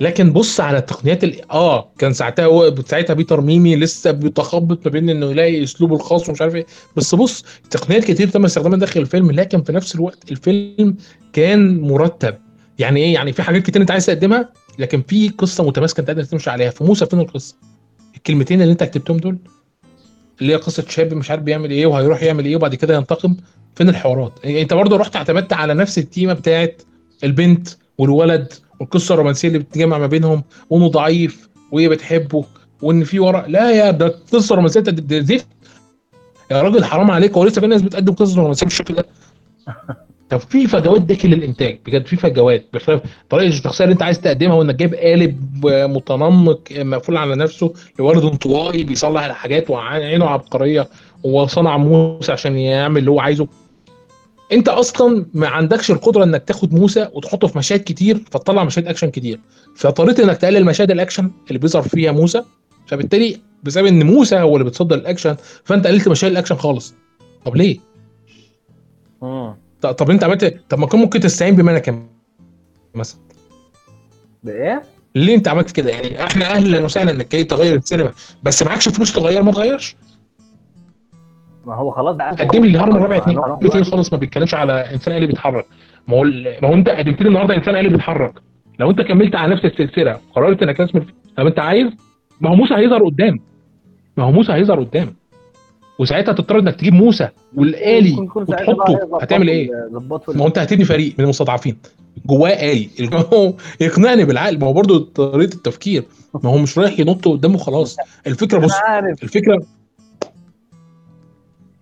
لكن بص على التقنيات اللي كان ساعتها بيتر ميمي لسه بيتخبط ما بين انه يلاقي اسلوبه الخاص ومش عارف ايه، بس بص تقنيات كتير تم استخدامها داخل الفيلم، لكن في نفس الوقت الفيلم كان مرتب. يعني ايه؟ يعني في حاجات كتير انت عايز تقدمها، لكن في قصه متماسكه انت قادر تمشي عليها. في موسى فين القصه؟ الكلمتين اللي انت كتبتهم دول اللي هي قصه شاب مش عارف بيعمل ايه وهيروح يعمل ايه وبعد كده ينتقم، فين الحوارات؟ انت برضه رحت اعتمدت على نفس التيمه بتاعت البنت والولد والقصه الرومانسيه اللي بتجمع ما بينهم، وانه ضعيف وهي بتحبه وان في وراء. لا يا ده قصه رومانسيه زفت يا راجل، حرام عليك، ولسه في ناس بتقدم قصص رومانسيه بالشكل ده. طب في فجوات داخل الانتاج بجد، في فجوات بخلاف طريقه الشخصيه اللي انت عايز تقدمها، وانك جايب قالب متنمق مقفول على نفسه لورد انطوائي بيصلح الحاجات وعينه عبقريه وصنع موسى عشان يعمل اللي هو عايزه. انت اصلا ما عندكش القدره انك تاخد موسى وتحطه في مشاهد كتير فتطلع مشاهد اكشن كتير، فاضطريت انك تقلل مشاهد الاكشن اللي بيظهر فيها موسى، فبالتالي بسبب ان موسى هو اللي بيتصدر الاكشن فانت قللت مشاهد الاكشن خالص. طب ليه؟ طب انت عملت، طب ما كان ممكن تستعين بمانا كمان مثلا بايه؟ ليه انت عملت كده؟ يعني احنا اهلا وسهلا انك جاي تغير السينما، بس معكش فلوس تغير، ما تغيرش. ما هو خلاص ده قدم لي الهرم الرابع 2 خالص، ما بيتكلمش على انسان اللي بيتحرك. ما هو انت قدمت لي النهارده انسان اللي بيتحرك، لو انت كملت على نفس السلسله قررت انك تسمع، طب انت عايز، ما هو موسى هيظهر قدام، وساعتها تضطر انك تجيب موسى والالي وتحطه، هتعمل ايه؟ ما هو انت هتبني فريق من المستضعفين جواه الي، ما هو يقنعني بالعقل، ما هو برده طريقه التفكير، ما هو مش رايح ينط قدامه خلاص. الفكره بص، الفكره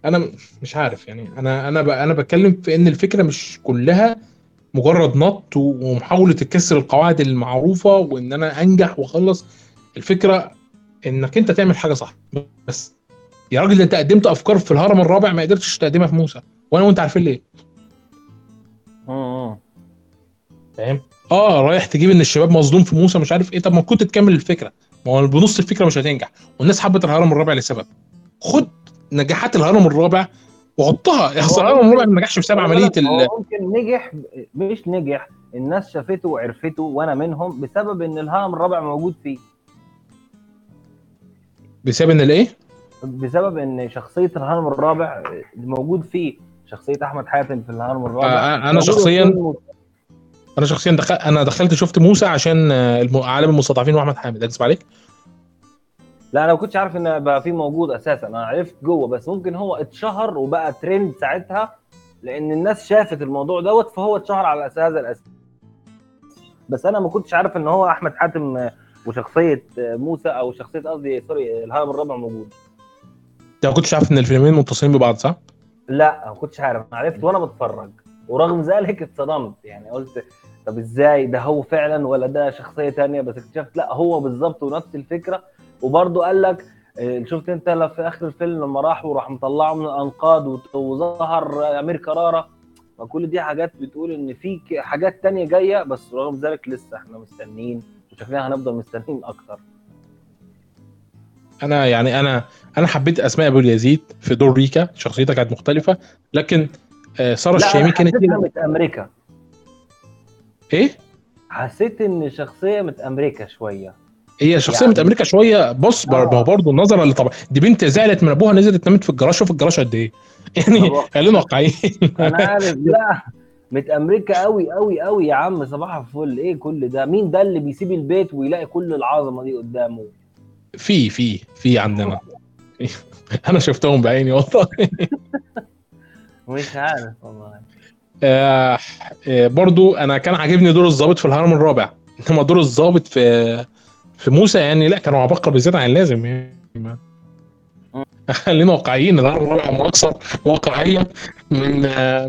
انا مش عارف، يعني انا بتكلم في ان الفكره مش كلها مجرد نط ومحاوله تكسر القواعد المعروفه وان انا انجح واخلص. الفكره انك انت تعمل حاجه صح. بس يا راجل انت قدمت افكار في الهرم الرابع ما قدرتش تقدمها في موسى، وانت عارفين ليه. فاهم؟ رايح تجيب ان الشباب مظلوم في موسى مش عارف ايه، طب ما كنت تكمل الفكره، ما هو بنص الفكره مش هتنجح، والناس حبت الهرم الرابع لسبب. خد نجاحات الهرم الرابع وحطها، اخسر الهرم الرابع ما نجحش بسبب عمليه ممكن نجح مش نجح، الناس شافته وعرفته وانا منهم بسبب ان الهرم الرابع موجود فيه، بسبب ان الايه، بسبب ان شخصيه الهرم الرابع موجود فيه، شخصيه احمد حاتم في الهرم الرابع. انا شخصيا دخلت شفت موسى عشان عالم المستضعفين واحمد حامد، اكذب عليك؟ لا انا ما كنتش عارف ان بقى فيه موجود اساسا، انا عرفت جوه، بس ممكن هو اتشهر وبقى ترند ساعتها لان الناس شافت الموضوع دوت، فهو اتشهر على اساس هذا الاساس. بس انا ما كنتش عارف ان هو احمد حاتم وشخصيه موسى، او شخصيه الهرم الرابع موجود. انت ما كنتش عارف ان الفيلمين متصلين ببعض صح؟ لا ما كنتش عارف، انا عرفت وانا بتفرج، ورغم ذلك اتصدمت، يعني قلت طب ازاي ده هو فعلا ولا ده شخصيه ثانيه؟ بس اكتشفت لا هو بالظبط ونفس الفكره. وبرضو قال لك شفت انت في اخر الفيلم لما راح مطلعه من الانقاض وظهر امير كرارة، فكل دي حاجات بتقول ان في حاجات تانية جاية، بس رغم ذلك لسه احنا مستنين وشكلنا هنفضل مستنين اكتر. انا يعني انا حبيت اسماء ابو اليزيد في دور ريكا، شخصيتها كانت مختلفة، لكن سارة الشامي كانت متأمريكا. ايه؟ حسيت ان شخصية متأمريكا شوية، هي شخصية يعني متأمريكا شوية. بص برضو النظرة اللي طبعا دي بنت زعلت من ابوها، نزلت نامت في الجراج، وفي الجراج قد ايه يعني، خلينا واقعيين. انا عارف لا متأمريكا قوي قوي قوي يا عم، صباح الفل. ايه كل ده؟ مين ده اللي بيسيب البيت ويلاقي كل العظمة دي قدامه؟ في عندنا انا شفتهم بعيني والله. مش عارف والله. برضو انا كان عاجبني دور الضابط في الهرم الرابع، انما دور الضابط في موسى يعني لا، كانوا عبقر بزيادة عن لازم يعني. خلينا واقعيين، الهرم الرابع مؤثر واقعيا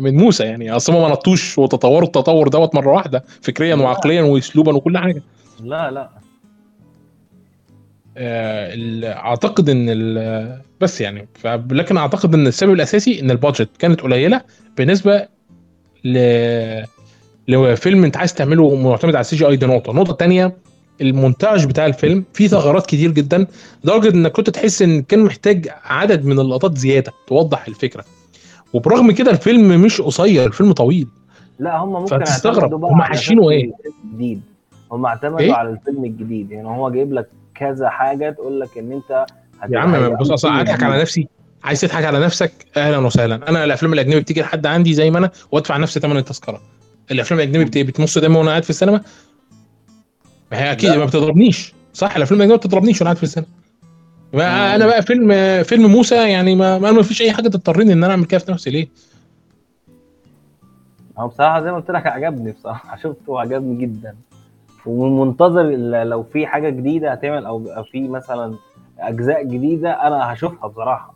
من موسى يعني، اصلا ما نطوش وتطوروا التطور دوت مره واحده فكريا وعقليا واسلوبا وكل حاجه. لا اعتقد ان بس يعني، لكن اعتقد ان السبب الاساسي ان البادجت كانت قليله بالنسبه لو فيلم انت عايز تعمله معتمد على السي جي اي. دي نقطه تانية، المونتاج بتاع الفيلم فيه ثغرات كتير جدا، لدرجه انك كنت تحس ان كان محتاج عدد من اللقطات زياده توضح الفكره، وبرغم كده الفيلم مش قصير، الفيلم طويل. لا هم ممكن يستغربوا هم حاشينه ايه جديد، هم اعتمدوا على الفيلم الجديد يعني، هو جايب لك كذا حاجه تقول لك ان انت يا عم بص اصلا اضحك على نفسي. عايز تضحك على نفسك؟ اهلا وسهلا. انا الافلام الاجنبي بتيجي لحد عندي زي ما انا وادفع نفس ثمن التذكره. الافلام الاجنبي بتمص دمي وانا قاعد في السينما، ما اكيد ما بتضربنيش صح. الافلام الاجنبي ما بتضربنيش وانا قاعد في السينما. انا بقى فيلم موسى يعني ما فيش اي حاجه تضطرني ان انا اعمل كده في نفسي ليه. هو بصراحه زي ما قلت لك عجبني، بصراحه شفته وعجبني جدا، ومنتظر لو في حاجه جديده هتعمل او في مثلا اجزاء جديده انا هشوفها بصراحه.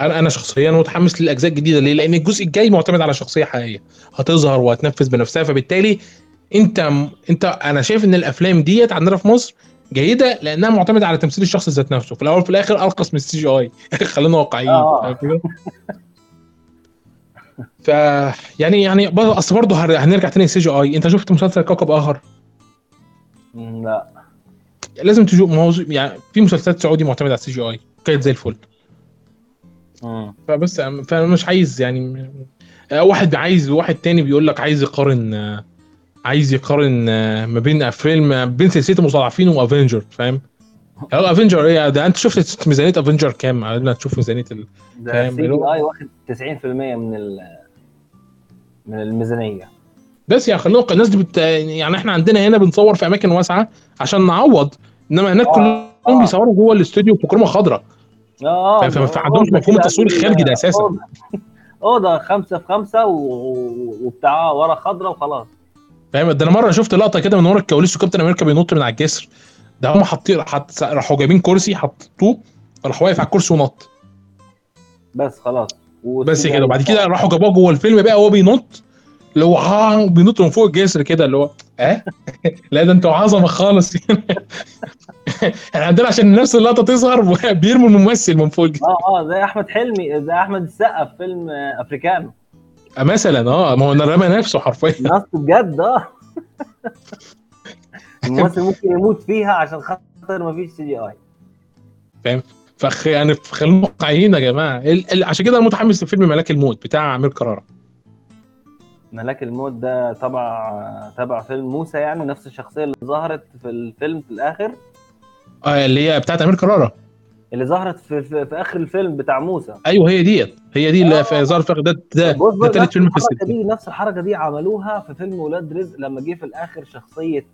انا شخصيا متحمس للاجزاء الجديده. ليه؟ لان الجزء الجاي معتمد على شخصيه حقيقيه هتظهر وهتنفذ بنفسها، فبالتالي انت انا شايف ان الافلام ديت عندنا في مصر جيده لانها معتمده على تمثيل الشخص ذات نفسه، في الاول في الاخر ارخص من السي جي اي. خلينا واقعيين. ف يعني اصل برضه هنرجع تاني للسي جي اي. انت شفت مسلسل كوكب اخر؟ لا لازم تشوف موضوع يعني، في مسلسلات سعودي معتمده على السي جي اي كانت زي الفل. فبس فانا مش عايز يعني واحد عايز واحد تاني بيقول لك عايز يقارن ما بين فيلم بين سلسله مستضعفين وافنجر، فاهم؟ افنجر ايه ده؟ انت شفت ميزانيه افنجر كام؟ انا تشوف ميزانيه الفيلم سي جي اي واخد 90% من الميزانيه بس. يا خلينا الناس دي يعني احنا عندنا هنا بنصور في اماكن واسعه عشان نعوض، انما هناك كلهم بيصوروا جوه الاستوديو في كرمه خضراء. فما عندهمش مفهوم التصوير الخارجي ده اساسا. ده 5x5 وبتاع ورا خضراء وخلاص، فاهم؟ ده انا مره شفت لقطه كده من ورا الكواليس وكابتن امريكا بينط من على الجسر ده، هم حاطين راحوا جايبين كرسي حطوه، راح واقف على الكرسي ونط بس خلاص بس كده. وبعد كده راحوا جابوه جوه الفيلم بقى هو بينط، اللي هو بينط من فوق الجسر كده، اللي هو لا ده انتوا عظمه خالص. احنا عندنا عشان نفس اللقطه تظهر بيرموا الممثل من فوق الجسر. زي احمد حلمي، زي احمد السقا في فيلم افريكانو مثلا. ما هو رمى نفسه حرفيا نص بجد. الممثل ممكن يموت فيها عشان خاطر مفيش سي جي اي، فاهم؟ يعني خلينا واقعيين يا جماعه. عشان كده انا متحمس لفيلم ملاك الموت بتاع أمير كرارة. ملاك الموت ده تبع فيلم موسى يعني، نفس الشخصيه اللي ظهرت في الفيلم في الاخر، اللي هي بتاعت أمير كرارة، اللي ظهرت في اخر الفيلم بتاع موسى. ايوه هي دي اللي ظهرت في ده تالت فيلم في السلسله. نفس الحركه دي عملوها في فيلم ولاد رزق لما جه في الاخر شخصيه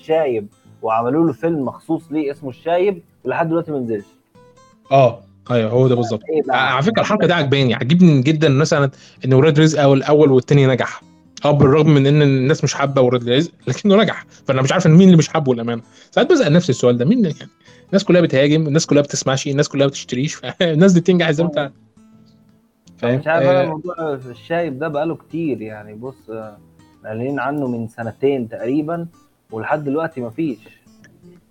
الشايب، وعملوا له فيلم مخصوص ليه اسمه الشايب، ولحد دلوقتي ما نزلش. ايوه هو ده بالظبط. على فكره الحركه دي عجبني جدا مثلا ان ولاد رزق الاول والثاني نجح، بالرغم من ان الناس مش حابه ولاد رزق لكنه نجح. فانا مش عارف مين اللي مش حابه الامانه. ساعات بسال نفسي السؤال ده، مين يعني؟ الناس كلها بتهاجم، الناس كلها بتسمعش، الناس كلها بتشتريش، فالناس دي بتنجح ازاي بتاع؟ مش عارف انا. موضوع الشايب ده بقاله كتير يعني، بص قالين عنه من 2 سنين تقريبا ولحد دلوقتي مفيش.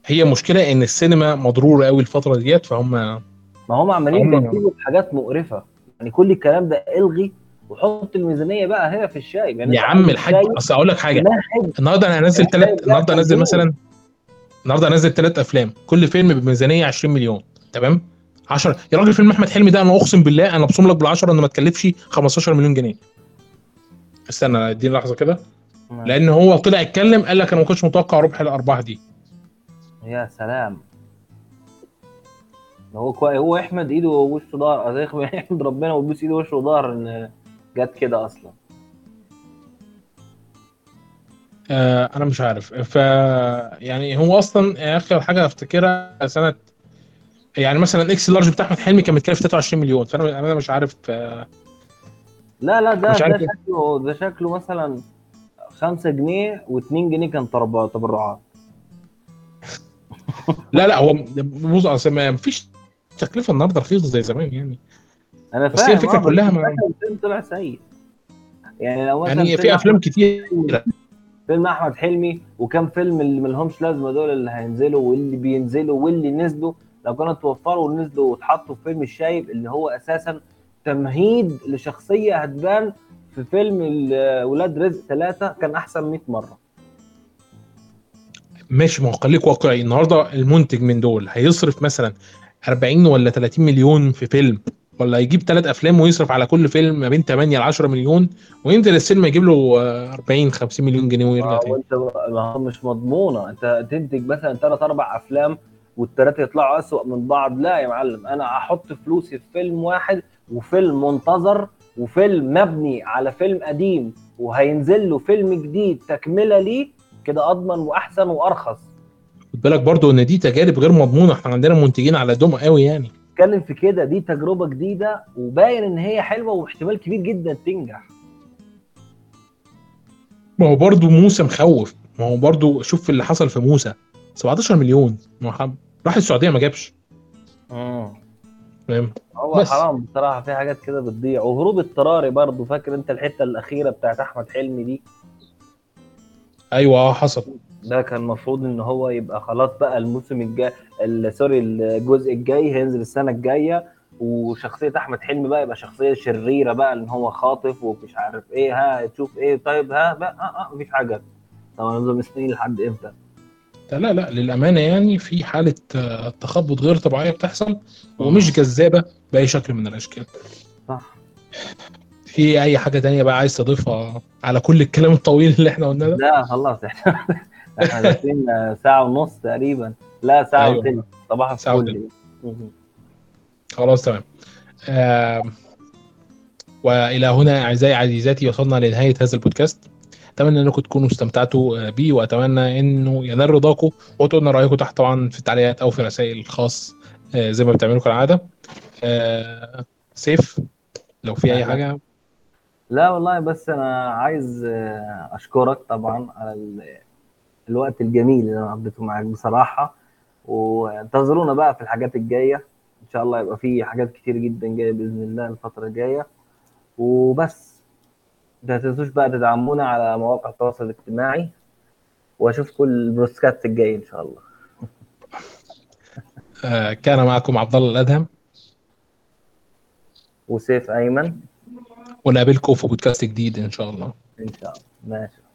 هي مشكله ان السينما مضروره قوي الفتره ديت، فهم ما هم عمالين بيجيبوا حاجات مقرفه يعني. كل الكلام ده الغي وحط الميزانيه بقى هنا في الشاي. يعني يا عم الحاج اصل اقول لك حاجه، النهارده انا هنزل النهارده انزل مثلا، النهارده انزل 3 افلام كل فيلم بميزانيه 20 مليون تمام 10 يا راجل. فيلم احمد حلمي ده انا اقسم بالله انا بصوم لك بال10 انه ما تكلفش 15 مليون جنيه. استنى اديني لحظه كده، لان هو طلع اتكلم قال لك انا ما كنتش متوقع ربح الارباح دي. يا سلام، هو احمد ايده ووشه ظهر ازاي، احمد ربنا وبوس ايده ووشه ظهر ان جت كده اصلا. انا مش عارف. ف يعني هو اصلا اخر حاجه افتكرها سنه يعني مثلا اكس لارج بتاع احمد حلمي كان متكلف 23 مليون. فانا مش عارف. لا ده شكله مثلا 5 جنيه و2 جنيه كان تبرعات. لا هو بوظ اصلا، مفيش تكلفه النهارده رخيص زي زمان يعني. انا فاهم الفكره كلها طلع سيء يعني. لو يعني في افلام كتير، فيلم احمد حلمي وكم فيلم اللي ملهمش لازمه دول اللي هينزلوا واللي بينزلوا واللي نزلوا، لو كانوا اتوفروا ونزلوا واتحطوا في فيلم الشايب اللي هو اساسا تمهيد لشخصيه هتبان في فيلم ولاد رزق 3 كان احسن 100 مره. ماشي، ما هو خليك واقعي. النهارده المنتج من دول هيصرف مثلا 40 ولا 30 مليون في فيلم، ولا هيجيب 3 افلام ويصرف على كل فيلم ما بين 8 ل 10 مليون، وينزل السينما يجيب له 40 50 مليون جنيه ويرجع تاني. انت مش مضمونه، انت تنتج مثلا 3 4 افلام والثلاثه يطلعوا اسوأ من بعض. لا يا معلم، انا هحط فلوسي في فيلم واحد وفيلم منتظر وفيلم مبني على فيلم قديم وهينزل له فيلم جديد تكمله ليه، كده اضمن واحسن وارخص. خد بالك برضو ان دي تجارب غير مضمونه، احنا عندنا منتجين على دم قوي يعني. اتكلم في كده، دي تجربه جديده وباين ان هي حلوه واحتمال كبير جدا تنجح. ما هو برضو موسى مخوف، ما هو برضو شوف اللي حصل في موسى 17 مليون راح السعوديه ما جابش. تمام، هو حرام بصراحه في حاجات كده بتضيع. وهروب اضطراري برضو، فاكر انت الحته الاخيره بتاعت احمد حلمي دي؟ ايوه حصل. ده كان المفروض ان هو يبقى خلاص بقى الموسم الجاي، سوري الجزء الجاي هينزل السنه الجايه، وشخصيه احمد حلمي بقى يبقى شخصيه شريره بقى ان هو خاطف ومش عارف ايه، ها تشوف ايه طيب ها بقى مفيش حاجه. طبعا نظام مستنيين لحد امتى؟ لا للامانه يعني في حاله تخبط غير طبيعيه بتحصل ومش جذابه باي شكل من الاشكال. صح. في اي حاجه تانية بقى عايز تضيفها على كل الكلام الطويل اللي احنا قلناه ده؟ لا خلاص احنا داخلين ساعه ونص تقريبا. لا ساعه و3 أيوة. صباحا فل خلاص تمام. والى هنا اعزائي عزيزاتي وصلنا لنهايه هذا البودكاست. اتمنى انكم تكونوا استمتعتوا بيه، واتمنى انه ينال رضاكم، وتقولوا لنا رايكم تحت طبعا في التعليقات او في رسائل الخاص زي ما بتعملوا كالعاده. سيف لو في اي حاجه. لا والله، بس انا عايز اشكرك طبعا على الوقت الجميل اللي انا قضيته معاك بصراحه، وانتظرونا بقى في الحاجات الجايه ان شاء الله، يبقى في حاجات كتير جدا جايه باذن الله الفتره الجايه. وبس ما تنسوش بقى تدعمونا على مواقع التواصل الاجتماعي، واشوفكم البروسكات الجايه ان شاء الله. كان معكم عبد الله الادهم وسيف ايمن، ونقابلكم في بودكاست جديد ان شاء الله. ماشي.